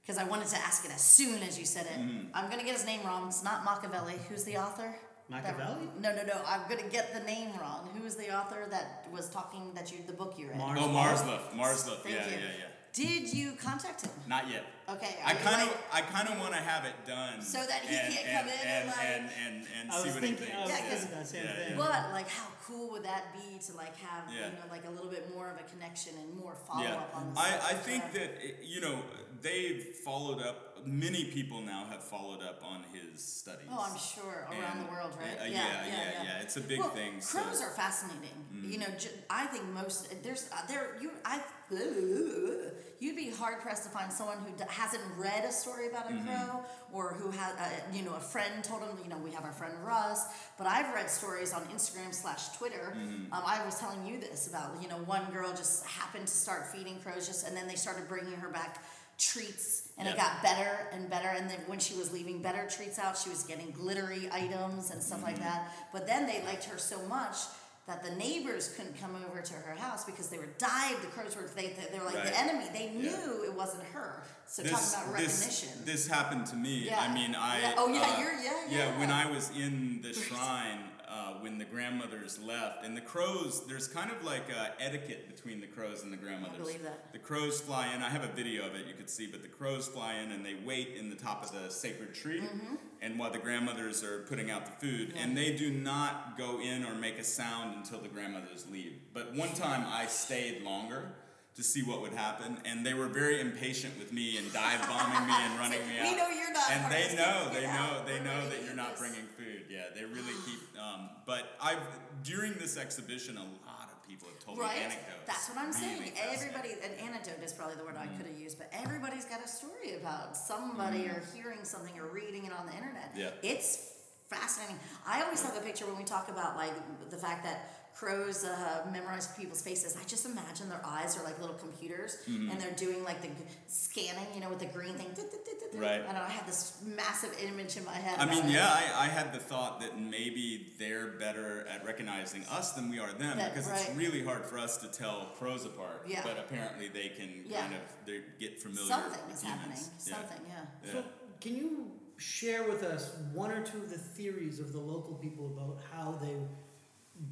because mm-hmm. I wanted to ask it as soon as you said it. Mm-hmm. I'm going to get his name wrong. It's not Machiavelli. Who's the author? Machiavelli? That, no, no, no. I'm going to get the name wrong. Who is the author that was talking, that you the book you read? Mars- oh, Marzluff. Marzluff. Yeah, yeah, yeah, yeah. Did you contact him? Not yet. Okay. I kind of, like, I kind of want to have it done so that he and, can't and, come in and and like, and, and, and, and see what he thinks. Yeah, because yeah, yeah, yeah. but like, how cool would that be to like have yeah. you know like a little bit more of a connection and more follow yeah. up on this? I I think stuff. that you know they've followed up. Many people now have followed up on his studies. Oh, I'm sure around and, the world, right? Uh, yeah, yeah, yeah, yeah, yeah, yeah. It's a big well, thing. Crows so. are fascinating. Mm. You know, ju- I think most there's uh, there you I you'd be hard pressed to find someone who d- hasn't read a story about a mm-hmm. crow or who has uh, you know a friend told him you know we have our friend Russ. But I've read stories on Instagram slash Twitter. Mm-hmm. Um, I was telling you this about you know one girl just happened to start feeding crows just and then they started bringing her back treats. And yep. it got better and better. And then when she was leaving better treats out, she was getting glittery items and stuff mm-hmm. like that. But then they liked her so much that the neighbors couldn't come over to her house because they were dived. The crows were, they, they were like right. the enemy. They knew yeah. it wasn't her. So this, talking about recognition. This, this happened to me. Yeah. I mean, I... Yeah. Oh, yeah, uh, you're... Yeah, yeah, yeah, when I was in the shrine... Uh, when the grandmothers left, and the crows, there's kind of like uh, etiquette between the crows and the grandmothers. I believe that. The crows fly in. I have a video of it you could see, but the crows fly in and they wait in the top of the sacred tree, mm-hmm. and while the grandmothers are putting out the food, yeah. and they do not go in or make a sound until the grandmothers leave. But one time I stayed longer to see what would happen, and they were very impatient with me and dive bombing me and running me out. We know you're not. And they know, they know, they know that you're not bringing food. Yeah, they really keep. Um, but I've during this exhibition, a lot of people have told right? me anecdotes. That's what I'm saying. Everybody, an anecdote is probably the word mm-hmm. I could have used, but everybody's got a story about somebody mm-hmm. or hearing something or reading it on the internet. Yeah, it's fascinating. I always have a picture when we talk about like the fact that crows uh, memorize people's faces, I just imagine their eyes are like little computers, mm-hmm. and they're doing like the g- scanning, you know, with the green thing. Right. I don't know, I have this massive image in my head. I mean, yeah, I, I had the thought that maybe they're better at recognizing us than we are them, that, because right. it's really hard for us to tell crows apart. Yeah. But apparently they can yeah. kind of they get familiar Something with is humans. happening. Something, yeah. yeah. So can you share with us one or two of the theories of the local people about how they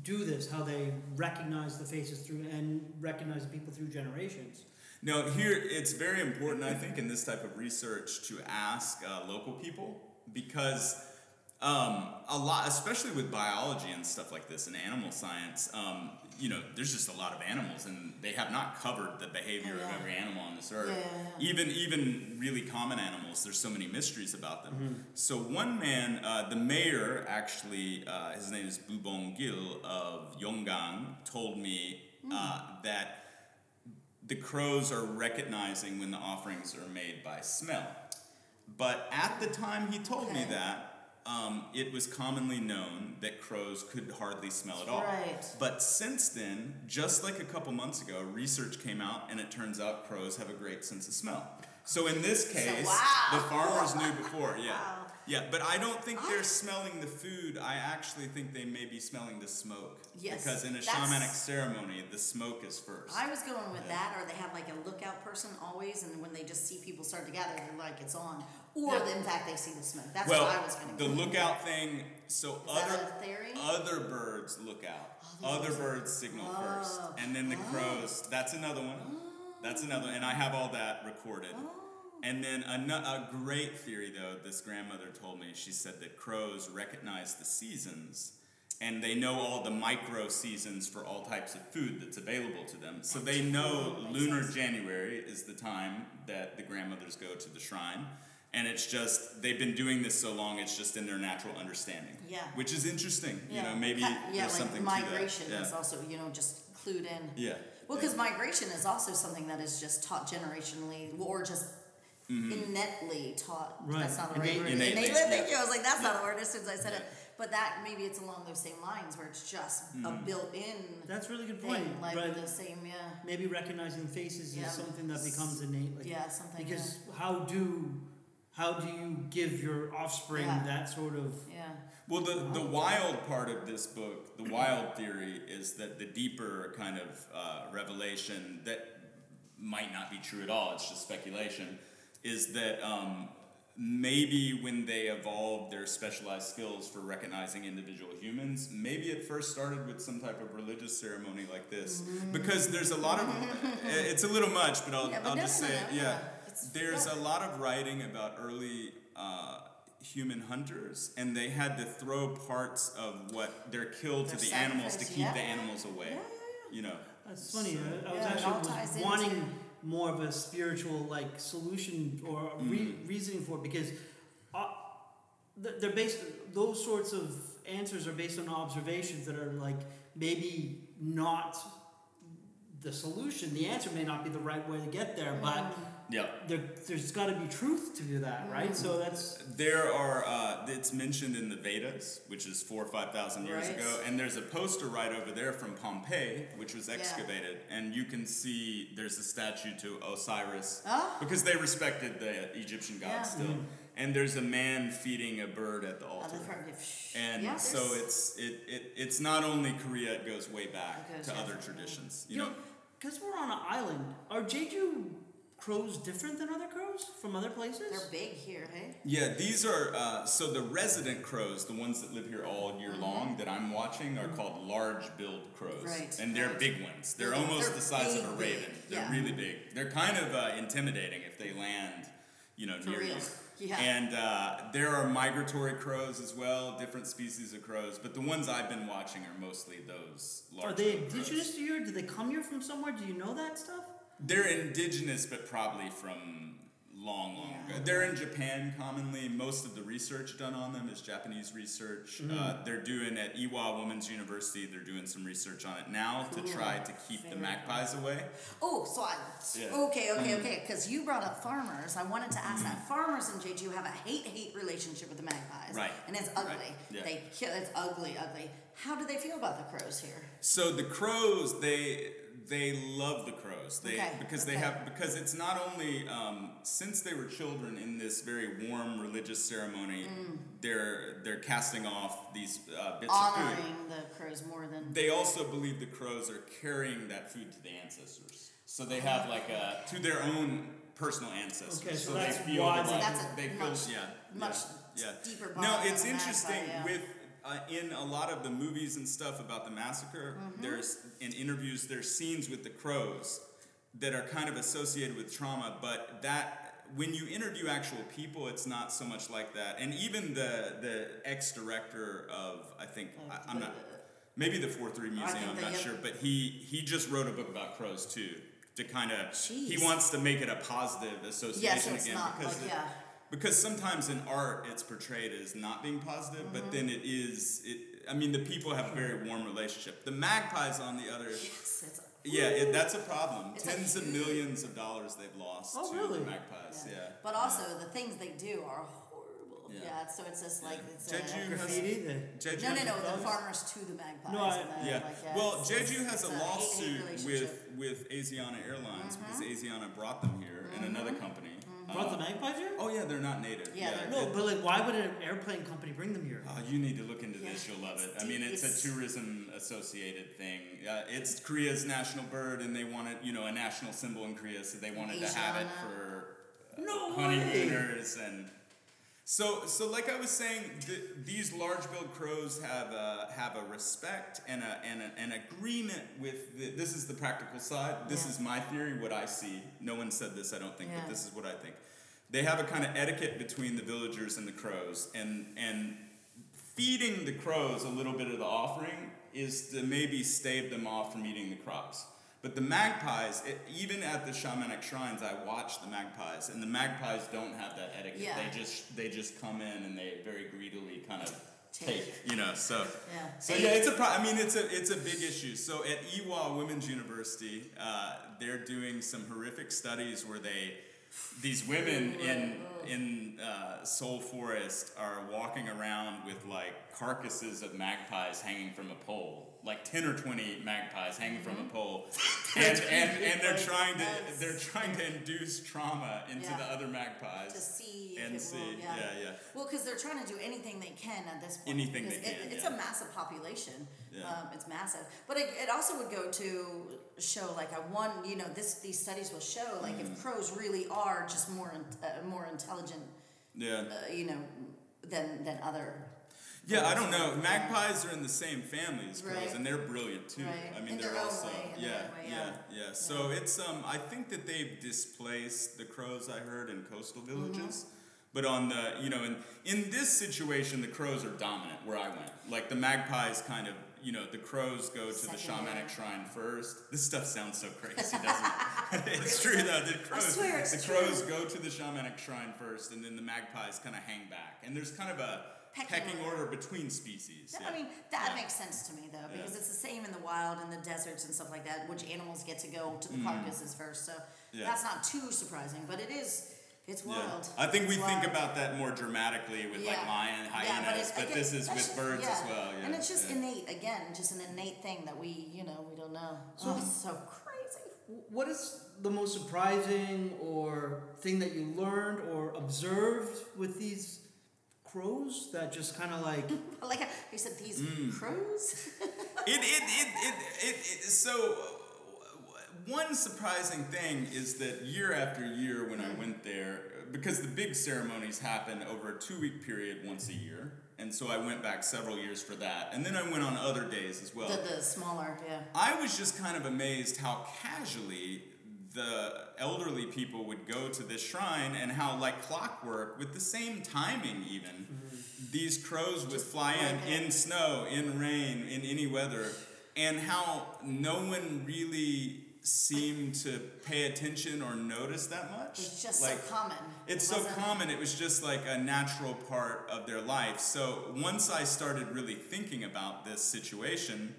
do this, how they recognize the faces through and recognize people through generations? No, here it's very important, I think, in this type of research to ask uh, local people, because um, a lot, especially with biology and stuff like this and animal science, um, you know, there's just a lot of animals, and they have not covered the behavior yeah. of every animal on this earth. Yeah. Even even really common animals, there's so many mysteries about them. Mm-hmm. So one man, uh, the mayor, actually, uh, his name is Bubong Gil of Yonggang, told me uh, mm. that the crows are recognizing when the offerings are made by smell. But at the time he told okay. me that, um, it was commonly known that crows could hardly smell at all. Right. But since then, just like a couple months ago, research came out, and it turns out crows have a great sense of smell. So in this case, so, wow. the farmers knew before, yeah. Wow. Yeah, but I don't think they're smelling the food. I actually think they may be smelling the smoke. Yes. Because in a shamanic ceremony, the smoke is first. I was going with yeah. that, or they have like a lookout person always, and when they just see people start to gather, they're like, it's on. Or, yeah. in fact, they see the smoke. That's well, what I was going to do. The with. lookout thing, so is other other birds look out. Oh, other birds signal oh. first. And then the oh. crows. That's another one. Oh. That's another one. And I have all that recorded. Oh. And then a, a great theory, though, this grandmother told me, she said that crows recognize the seasons, and they know all the micro seasons for all types of food that's available to them. So they know lunar January is the time that the grandmothers go to the shrine. And it's just, they've been doing this so long, it's just in their natural understanding. Yeah. Which is interesting. Yeah. You know, maybe yeah, there's like something to that. Yeah, migration is also, you know, just clued in. Yeah. Well, because yeah. migration is also something that is just taught generationally, or just... Mm-hmm. innately taught. Right. That's not the right word. Innately. Innately. Thank you. I was like, that's yeah. not the word as soon as I said yeah. it. But that, maybe it's along those same lines where it's just mm-hmm. a built-in. That's a really good point. Thing, like right. the same, yeah. Maybe recognizing faces yeah. is something that becomes innate. Like, yeah, something. Because yeah. how do how do you give your offspring yeah. that sort of? Yeah. Well, the the wild part of this book, the wild theory, is that the deeper kind of uh, revelation that might not be true at all. It's just speculation. Is that um, maybe when they evolved their specialized skills for recognizing individual humans, maybe it first started with some type of religious ceremony like this. Mm. Because there's a lot of... It's a little much, but I'll, yeah, but I'll no, just no, say no, it. No, yeah. There's yeah. a lot of writing about early uh, human hunters, and they had to throw parts of what they're killed their to the animals to keep yeah. the animals away. Yeah, yeah, yeah. You know. That's funny. So, I was yeah, actually was wanting... Into- more of a spiritual like solution or re- reasoning for it, because uh, they're based those sorts of answers are based on observations that are like maybe not the solution. The answer may not be the right way to get there, but yeah. there, there's got to be truth to that, right? Mm. So that's there are uh, it's mentioned in the Vedas, which is four or five thousand years right. ago, and there's a poster right over there from Pompeii, which was excavated, yeah. and you can see there's a statue to Osiris oh. because they respected the Egyptian gods yeah. still. Mm. And there's a man feeding a bird at the altar. And yeah, so it's it, it it's not only Korea, it goes way back goes to other traditions. You, you know, because we're on an island, are Jeju crows different than other crows from other places? They're big here, hey? Yeah, these are, uh, so the resident crows, the ones that live here all year mm-hmm. long that I'm watching, are mm-hmm. called large-billed crows. Right. And they're right. big ones. They're yeah, almost they're the size big, of a raven. Big. They're yeah. really big. They're kind of uh, intimidating if they land, you know, For near real. you. Yeah. And uh, there are migratory crows as well, different species of crows. But the ones I've been watching are mostly those large. Are they indigenous to you? Or do they come here from somewhere? Do you know that stuff? They're indigenous, but probably from long, long yeah. ago. they're in Japan commonly. Most of the research done on them is Japanese research. Mm. Uh, they're doing at Ewha Womans University, they're doing some research on it now cool. to try to keep Fair. the magpies away. Oh, so I... Yeah. Okay, okay, mm. okay. Because you brought up farmers. I wanted to ask mm. that. Farmers in Jeju have a hate-hate relationship with the magpies. Right. And it's ugly. Right. Yeah. They kill. It's ugly, ugly. How do they feel about the crows here? So the crows, they... They love the crows. They okay, because okay. they have because it's not only um, since they were children in this very warm religious ceremony, mm. they're they're casting off these uh, bits Honoring of food. Honoring the crows more than they also believe the crows are carrying that food to the ancestors. So they have like a to their own personal ancestors. Okay, so, so that's they feel like so that's a they much, feel, yeah, much yeah, deeper. Yeah. No, it's interesting that, yeah. with. Uh, in a lot of the movies and stuff about the massacre, mm-hmm. there's in interviews, there's scenes with the crows that are kind of associated with trauma, but that when you interview actual people, it's not so much like that. And even the the ex-director of, I think, uh, I, I'm not, maybe the four three Museum, I'm not sure, but he, he just wrote a book about crows too, to kind of, Jeez. he wants to make it a positive association yeah, so it's again. Not, because like, the, yeah. Because sometimes in art, it's portrayed as not being positive, mm-hmm. but then it is. It, I mean, the people have a very warm relationship. The magpies, on the other, yes, it's, yeah, it, that's a problem. It's Tens like, of millions of dollars they've lost oh, to really? the magpies. Yeah, yeah. But also yeah. the things they do are horrible. Yeah, yeah so it's just like yeah. it's Jeju a, has, Jeju no, no, no, the farmers to the magpies. No, I, and yeah. Like, yeah. Well, it's, Jeju it's, has it's a, a lawsuit hate, hate with with Asiana Airlines mm-hmm. because Asiana brought them here mm-hmm. and another company. Brought the magpies here? Oh, yeah, they're not native. Yeah, yeah. No, but like, why would an airplane company bring them here? Oh, you need to look into yeah. this. You'll love it. I mean, it's a tourism-associated thing. Uh, it's Korea's national bird, and they wanted, you know, a national symbol in Korea, so they wanted Asiana. to have it for uh, no honeymooners. And so, so like I was saying, th- these large-billed crows have a, have a respect and, a, and a, an agreement with, the, this is the practical side, this yeah. is my theory, what I see. No one said this, I don't think, yeah. but this is what I think. They have a kind of etiquette between the villagers and the crows, and, and feeding the crows a little bit of the offering is to maybe stave them off from eating the crops. But the magpies, it, even at the shamanic shrines, I watch the magpies, and the magpies don't have that etiquette. Yeah. They just they just come in and they very greedily kind of take, you know. So yeah, so yeah, it's a pro- I mean, it's a it's a big issue. So at Ewha Womans University, uh, they're doing some horrific studies where they these women in in uh, Seoul Forest are walking around with like carcasses of magpies hanging from a pole. Like ten or twenty magpies hanging mm-hmm. from a pole, and, and and they're trying to they're trying to induce trauma into yeah. the other magpies to see and see will, yeah. yeah yeah well because they're trying to do anything they can at this point anything they can it, it's yeah. a massive population yeah. um, it's massive but it, it also would go to show like a one you know this these studies will show like mm. if crows really are just more uh, more intelligent yeah uh, you know than than other. Yeah, I don't know. Magpies are in the same family as crows, right. and they're brilliant too. Right. I mean, in they're also way, yeah, way, yeah, yeah, yeah, yeah. So it's um, I think that they've displaced the crows I heard in coastal villages, mm-hmm. but on the you know, in in this situation, the crows are dominant where I went. Like the magpies, kind of you know, the crows go to Second the shamanic year. shrine first. This stuff sounds so crazy, doesn't it? It's true though. The crows, the crows true. go to the shamanic shrine first, and then the magpies kind of hang back. And there's kind of a Pecking order between species. No, yeah. I mean, that yeah. makes sense to me, though, because yeah. it's the same in the wild and the deserts and stuff like that, which animals get to go to the mm. carcasses first, so yeah. that's not too surprising, but it is, it's wild. Yeah. I think it's we wild. think about that more dramatically with, yeah. like, lion, hyenas, yeah, but, it, but again, this is with just, birds yeah. as well. Yeah. And it's just yeah. innate, again, just an innate thing that we, you know, we don't know. So oh, it's so crazy. What is the most surprising or thing that you learned or observed with these crows that just kind of like like you said these mm. crows it, it, it, it, it, it so one surprising thing is that year after year when I went there, because the big ceremonies happen over a two week period once a year, and so I went back several years for that, and then I went on other days as well, the, the smaller yeah I was just kind of amazed how casually the elderly people would go to this shrine, and how like clockwork, with the same timing even, mm-hmm. these crows would fly in, in snow, in rain, in any weather, and how no one really seem to pay attention or notice that much. It's just like, so common. It's so common. It was just like a natural part of their life. So once I started really thinking about this situation,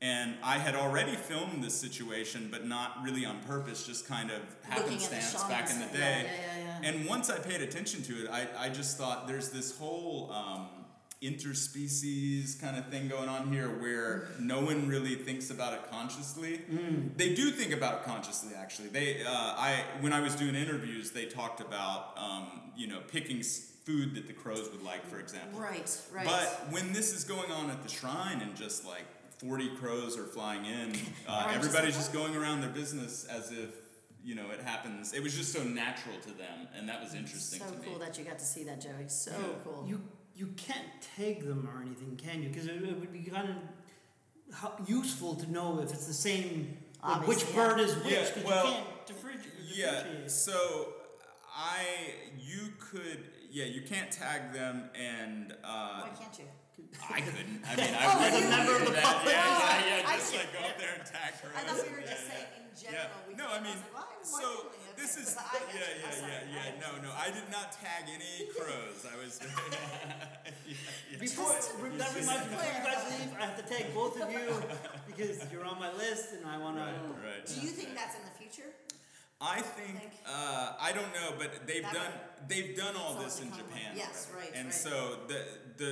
and I had already filmed this situation, but not really on purpose, just kind of happenstance back in the day. Yeah, yeah, yeah. And once I paid attention to it, I, I just thought there's this whole um, interspecies kind of thing going on here where no one really thinks about it consciously. Mm. They do think about it consciously, actually. They, uh, I, when I was doing interviews, they talked about, um, you know, picking food that the crows would like, for example. Right, right. But when this is going on at the shrine and just like forty crows are flying in, uh, everybody's just going around their business as if, you know, it happens. It was just so natural to them, and that was interesting to me. So cool that you got to see that, Joey. So cool. You You can't tag them or anything, can you? Because it, it would be kind of useful to know if it's the same, like which yeah. bird is which, because yeah, well, you can't differentiate. Yeah, so I, you could, yeah, you can't tag them, and... Uh, why can't you? I couldn't. I mean, I oh, wouldn't remember do that. Public. Yeah, yeah, yeah, yeah just I, like go up there and tag her. I thought we were just yeah, saying in general. Yeah. We no, I mean, like, well, I so this is, yeah, yeah, yeah, yeah, yeah. No, no, I did not tag any crows. I was. yeah, yeah. Before that reminds me, before you guys leave, I have to tag both of you because you're on my list, and I want to. Right, right. Do you think that's in the future? I think, uh, I don't know, but they've that done would, they've done all this in Japan. Yes, right. And so the the.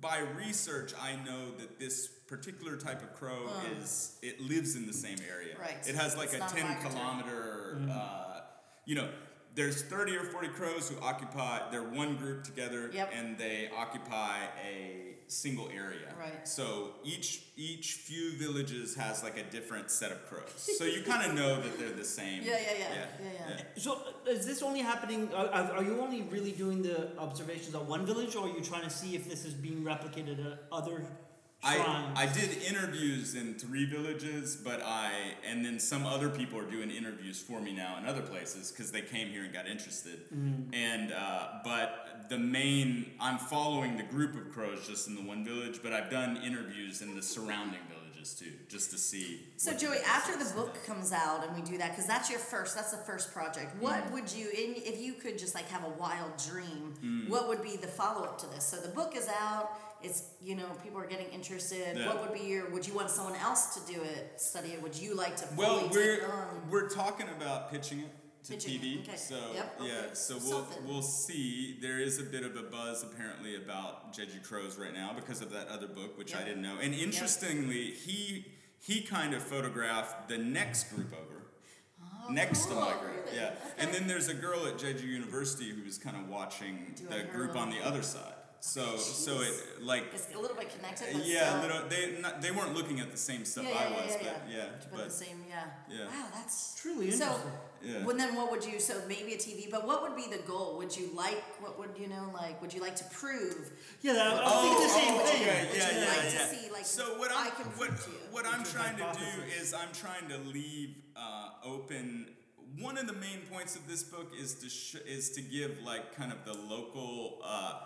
By research, I know that this particular type of crow um, is, it lives in the same area. Right. It has like it's a ten kilometer, mm-hmm. uh, you know, there's thirty or forty crows who occupy, they're one group together, yep. and they occupy a single area. Right. So each each few villages has like a different set of crows. So you kind of know that they're the same. Yeah, yeah, yeah. yeah. yeah, yeah. yeah. So is this only happening, are, are you only really doing the observations at one village, or are you trying to see if this is being replicated at other I, I did interviews in three villages, but I, and then some other people are doing interviews for me now in other places because they came here and got interested. Mm. And, uh, but the main, I'm following the group of crows just in the one village, but I've done interviews in the surrounding villages too, just to see. So Joey, after the book comes out and we do that, because that's your first, that's the first project. What mm. would you, in, if you could just like have a wild dream, mm. what would be the follow-up to this? So the book is out. It's, you know, people are getting interested. Yeah. What would be your, would you want someone else to do it, study it? Would you like to fully well, we're, take it on? We're talking about pitching it to pitching T V. It. Okay. So, yep. yeah, okay. so we'll Something. we'll see. There is a bit of a buzz apparently about Jeju crows right now because of that other book, which yep. I didn't know. And interestingly, yep. he he kind of photographed the next group over. Next cool. to my group, really? yeah. Okay. And then there's a girl at Jeju University who was kind of watching do the group on the other side. So, Jeez. so it like it's a little bit connected. But yeah, still. little. They not, they weren't looking at the same stuff yeah, yeah, I was, yeah, yeah, but yeah, but, but the same. Yeah. yeah. Wow, that's truly interesting. So, yeah. Well, then what would you? So maybe a T V, but what would be the goal? Would you like? What would you know? Like, would you like to prove? Yeah, that I oh, think the same oh, thing. Okay, would yeah, you yeah, like yeah. to see? Like, so what I'm I can what, prove to you, what I'm trying to do is I'm trying to leave uh, open. One of the main points of this book is to sh- is to give like kind of the local. Uh,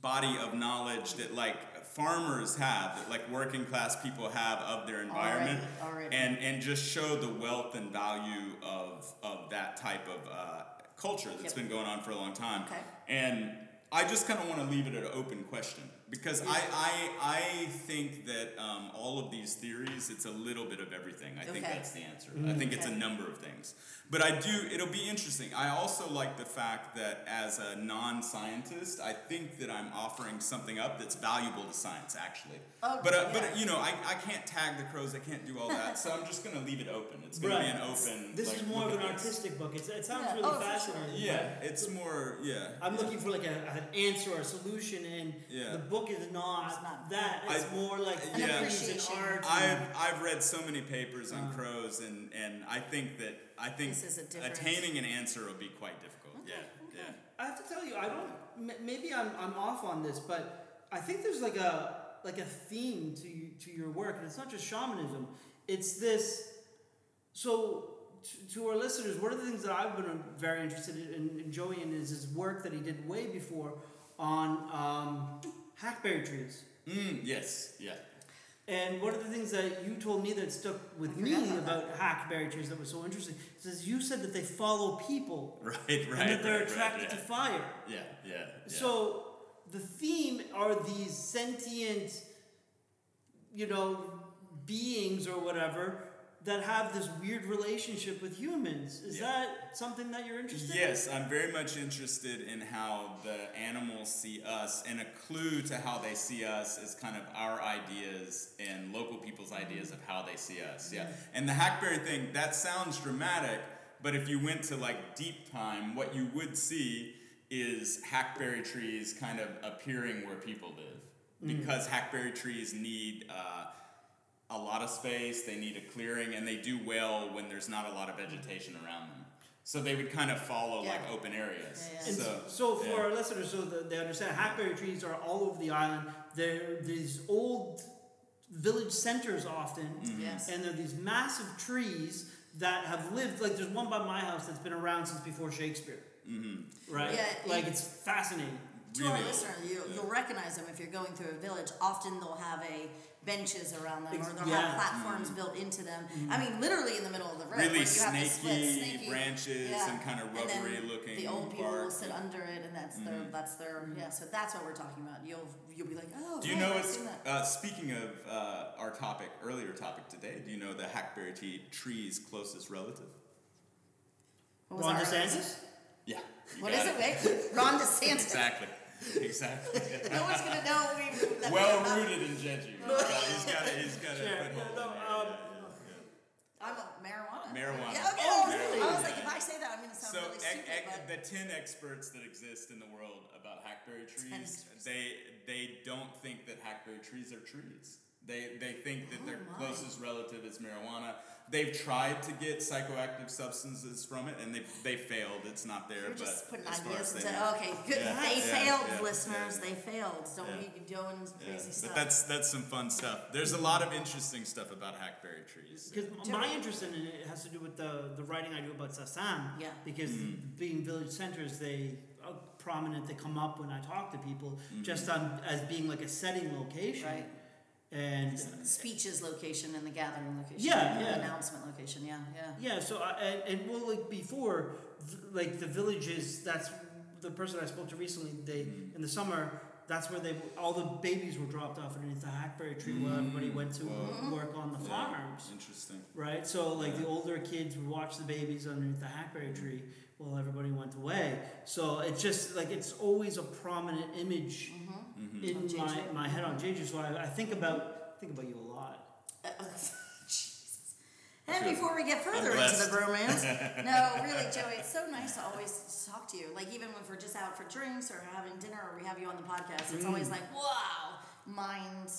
body of knowledge that like farmers have, that like working class people have of their environment, already, already. and and just show the wealth and value of of that type of uh, culture that's yep. been going on for a long time. Okay. And I just kind of want to leave it an open question because yeah. I, I I think that um, all of these theories, it's a little bit of everything. I okay. think that's the answer. Mm-hmm. I think okay. it's a number of things. But I do, it'll be interesting. I also like the fact that as a non-scientist, I think that I'm offering something up that's valuable to science, actually. Oh, but, uh, yeah. but you know, I, I can't tag the crows. I can't do all that. So I'm just going to leave it open. It's going right. to be an open... This like, is more of an artistic book. It's, it sounds yeah. really oh, fascinating. Sure. Yeah, it's more, yeah. I'm looking for like a... a an answer or a solution, and yeah. the book is not, it's not that. It's I've, more like an yeah. appreciation. Art I've I've read so many papers on crows, and, and I think that I think attaining an answer will be quite difficult. Okay, yeah, okay. yeah. I have to tell you, I don't. Maybe I'm I'm off on this, but I think there's like a like a theme to you, to your work, and it's not just shamanism. It's this. So. To our listeners, one of the things that I've been very interested in, in Joey in is his work that he did way before on um, hackberry trees. Mm, yes, yeah. And one of the things that you told me that stuck with me about that. hackberry trees that was so interesting is you said that they follow people. Right, right, And that they're right, attracted right, yeah. to fire. Yeah, yeah, yeah. So the theme are these sentient, you know, beings or whatever that have this weird relationship with humans. Is yeah. that something that you're interested yes, in? Yes, I'm very much interested in how the animals see us, and a clue to how they see us is kind of our ideas and local people's ideas of how they see us. Yeah. And the hackberry thing, that sounds dramatic, but if you went to like deep time, what you would see is hackberry trees kind of appearing where people live, because mm. hackberry trees need uh, a lot of space, they need a clearing, and they do well when there's not a lot of vegetation around them. So they would kind of follow, yeah. like, open areas. Yeah, yeah. So, so for yeah. our listeners, so that they understand, hackberry trees are all over the island. They're these old village centers often, mm-hmm. yes. and they're these massive trees that have lived, like there's one by my house that's been around since before Shakespeare. Mm-hmm. Right? Yeah, like, it's fascinating. To really? Our listener, you, yeah. you'll recognize them if you're going through a village. Often they'll have a benches around them, or they'll yeah. have platforms mm-hmm. built into them. Mm-hmm. I mean, literally in the middle of the road. Really like snaky, you have split, snaky branches yeah. and kind of rubbery and looking. The old people bark. will sit under it, and that's mm-hmm. their that's their mm-hmm. yeah. So that's what we're talking about. You'll you'll be like, oh. Do you hey, know? I've seen that. Uh, speaking of uh, our topic, earlier topic today, do you know the hackberry tea tree's closest relative? Ron DeSantis. Yeah. What is it, Vic? Ron DeSantis. Exactly. Exactly. No one's gonna know we. Well rooted in Jeju. He's got it. He's got it. Sure. No, no, um, yeah. I'm a marijuana. Marijuana. Yeah, okay. Oh, really? I was like, if I say that, I'm gonna sound so really stupid. So, ec- ec- the ten experts that exist in the world about hackberry trees, they they don't think that hackberry trees are trees. They they think that oh their my. closest relative is marijuana. They've tried to get psychoactive substances from it, and they they failed. It's not there. You're but just putting as far ideas as they into, okay, good. Yeah, they yeah, failed, yeah, listeners. Yeah. They failed. Don't yeah. be doing crazy yeah. stuff. But that's that's some fun stuff. There's a lot of interesting stuff about hackberry trees. Because yeah. my interest in it has to do with the the writing I do about Sasan. Yeah. Because mm-hmm. being village centers, they are prominent. They come up when I talk to people, mm-hmm. just on as being like a setting location. Right. And speeches location and the gathering location, yeah, and yeah. the announcement location, yeah, yeah, yeah. So, uh, and, and well, like before, th- like the villages. That's the person I spoke to recently. They mm. in the summer. That's where they all the babies were dropped off underneath the hackberry tree, mm. where everybody went to Whoa. work on the yeah. farms. Interesting, right? So, like yeah. the older kids would watch the babies underneath the hackberry tree while everybody went away. So it's just like it's always a prominent image. Mm-hmm. In my, my head on Jeju, so I, I think about think about you a lot. Uh, oh, Jesus. And before we get further into the bromance, no, really, Joey, it's so nice to always talk to you. Like even when we're just out for drinks or having dinner or we have you on the podcast, it's mm. always like, wow, mind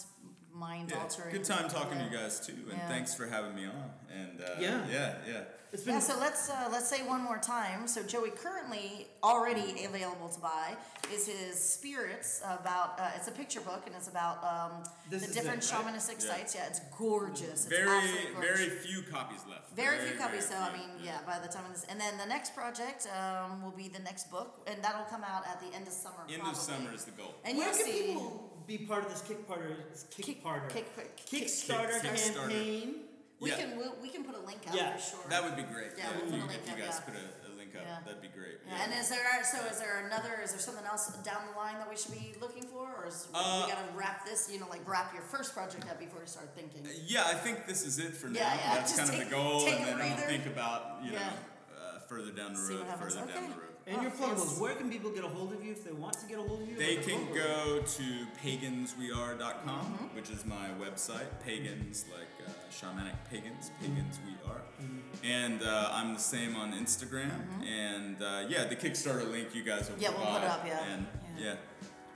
mind yeah, altering. Good time talking yeah. to you guys too, and yeah. thanks for having me on. And uh, yeah, yeah, yeah. It's been yeah, so let's uh, let's say one more time. So Joey currently already available to buy is his Spirits about. Uh, it's a picture book and it's about um, the different it, right? shamanistic yeah. sites. Yeah, it's gorgeous. It's very gorgeous. very few copies left. Very, very few copies. Very so few. I mean, yeah. yeah, by the time of this, and then the next project um, will be the next book, and that'll come out at the end of summer. End probably. of summer is the goal. And Where you'll can see people be part of this Kickstarter Kickstarter Kickstarter campaign. We yeah. can we'll, we can put a link up yeah. for sure. That would be great. Yeah, yeah. We'll put you, a link if you guys up. put a, a link up, yeah. that'd be great. Yeah. yeah. And is there so is there another is there something else down the line that we should be looking for, or is uh, we gotta wrap this? You know, like wrap your first project up before you start thinking. Yeah, I think this is it for now. Yeah, yeah. That's Just kind take, of the goal, and then I'll think about you yeah. know uh, further down the See road. Further okay. down the road. And oh, your pluggables, where can people get a hold of you if they want to get a hold of you? They can go to pagans we are dot com, mm-hmm. which is my website. Pagans, like uh, shamanic pagans, pagans we are. Mm-hmm. And uh, I'm the same on Instagram. Mm-hmm. And uh, yeah, the Kickstarter link you guys will yeah, provide. Yeah, we'll put it up, yeah. And, yeah. yeah.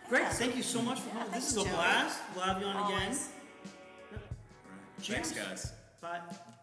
Great, yeah. thank you so much for coming. Yeah, this is a blast. We'll have you on Always. again. Yep. Right. Thanks, guys. Bye.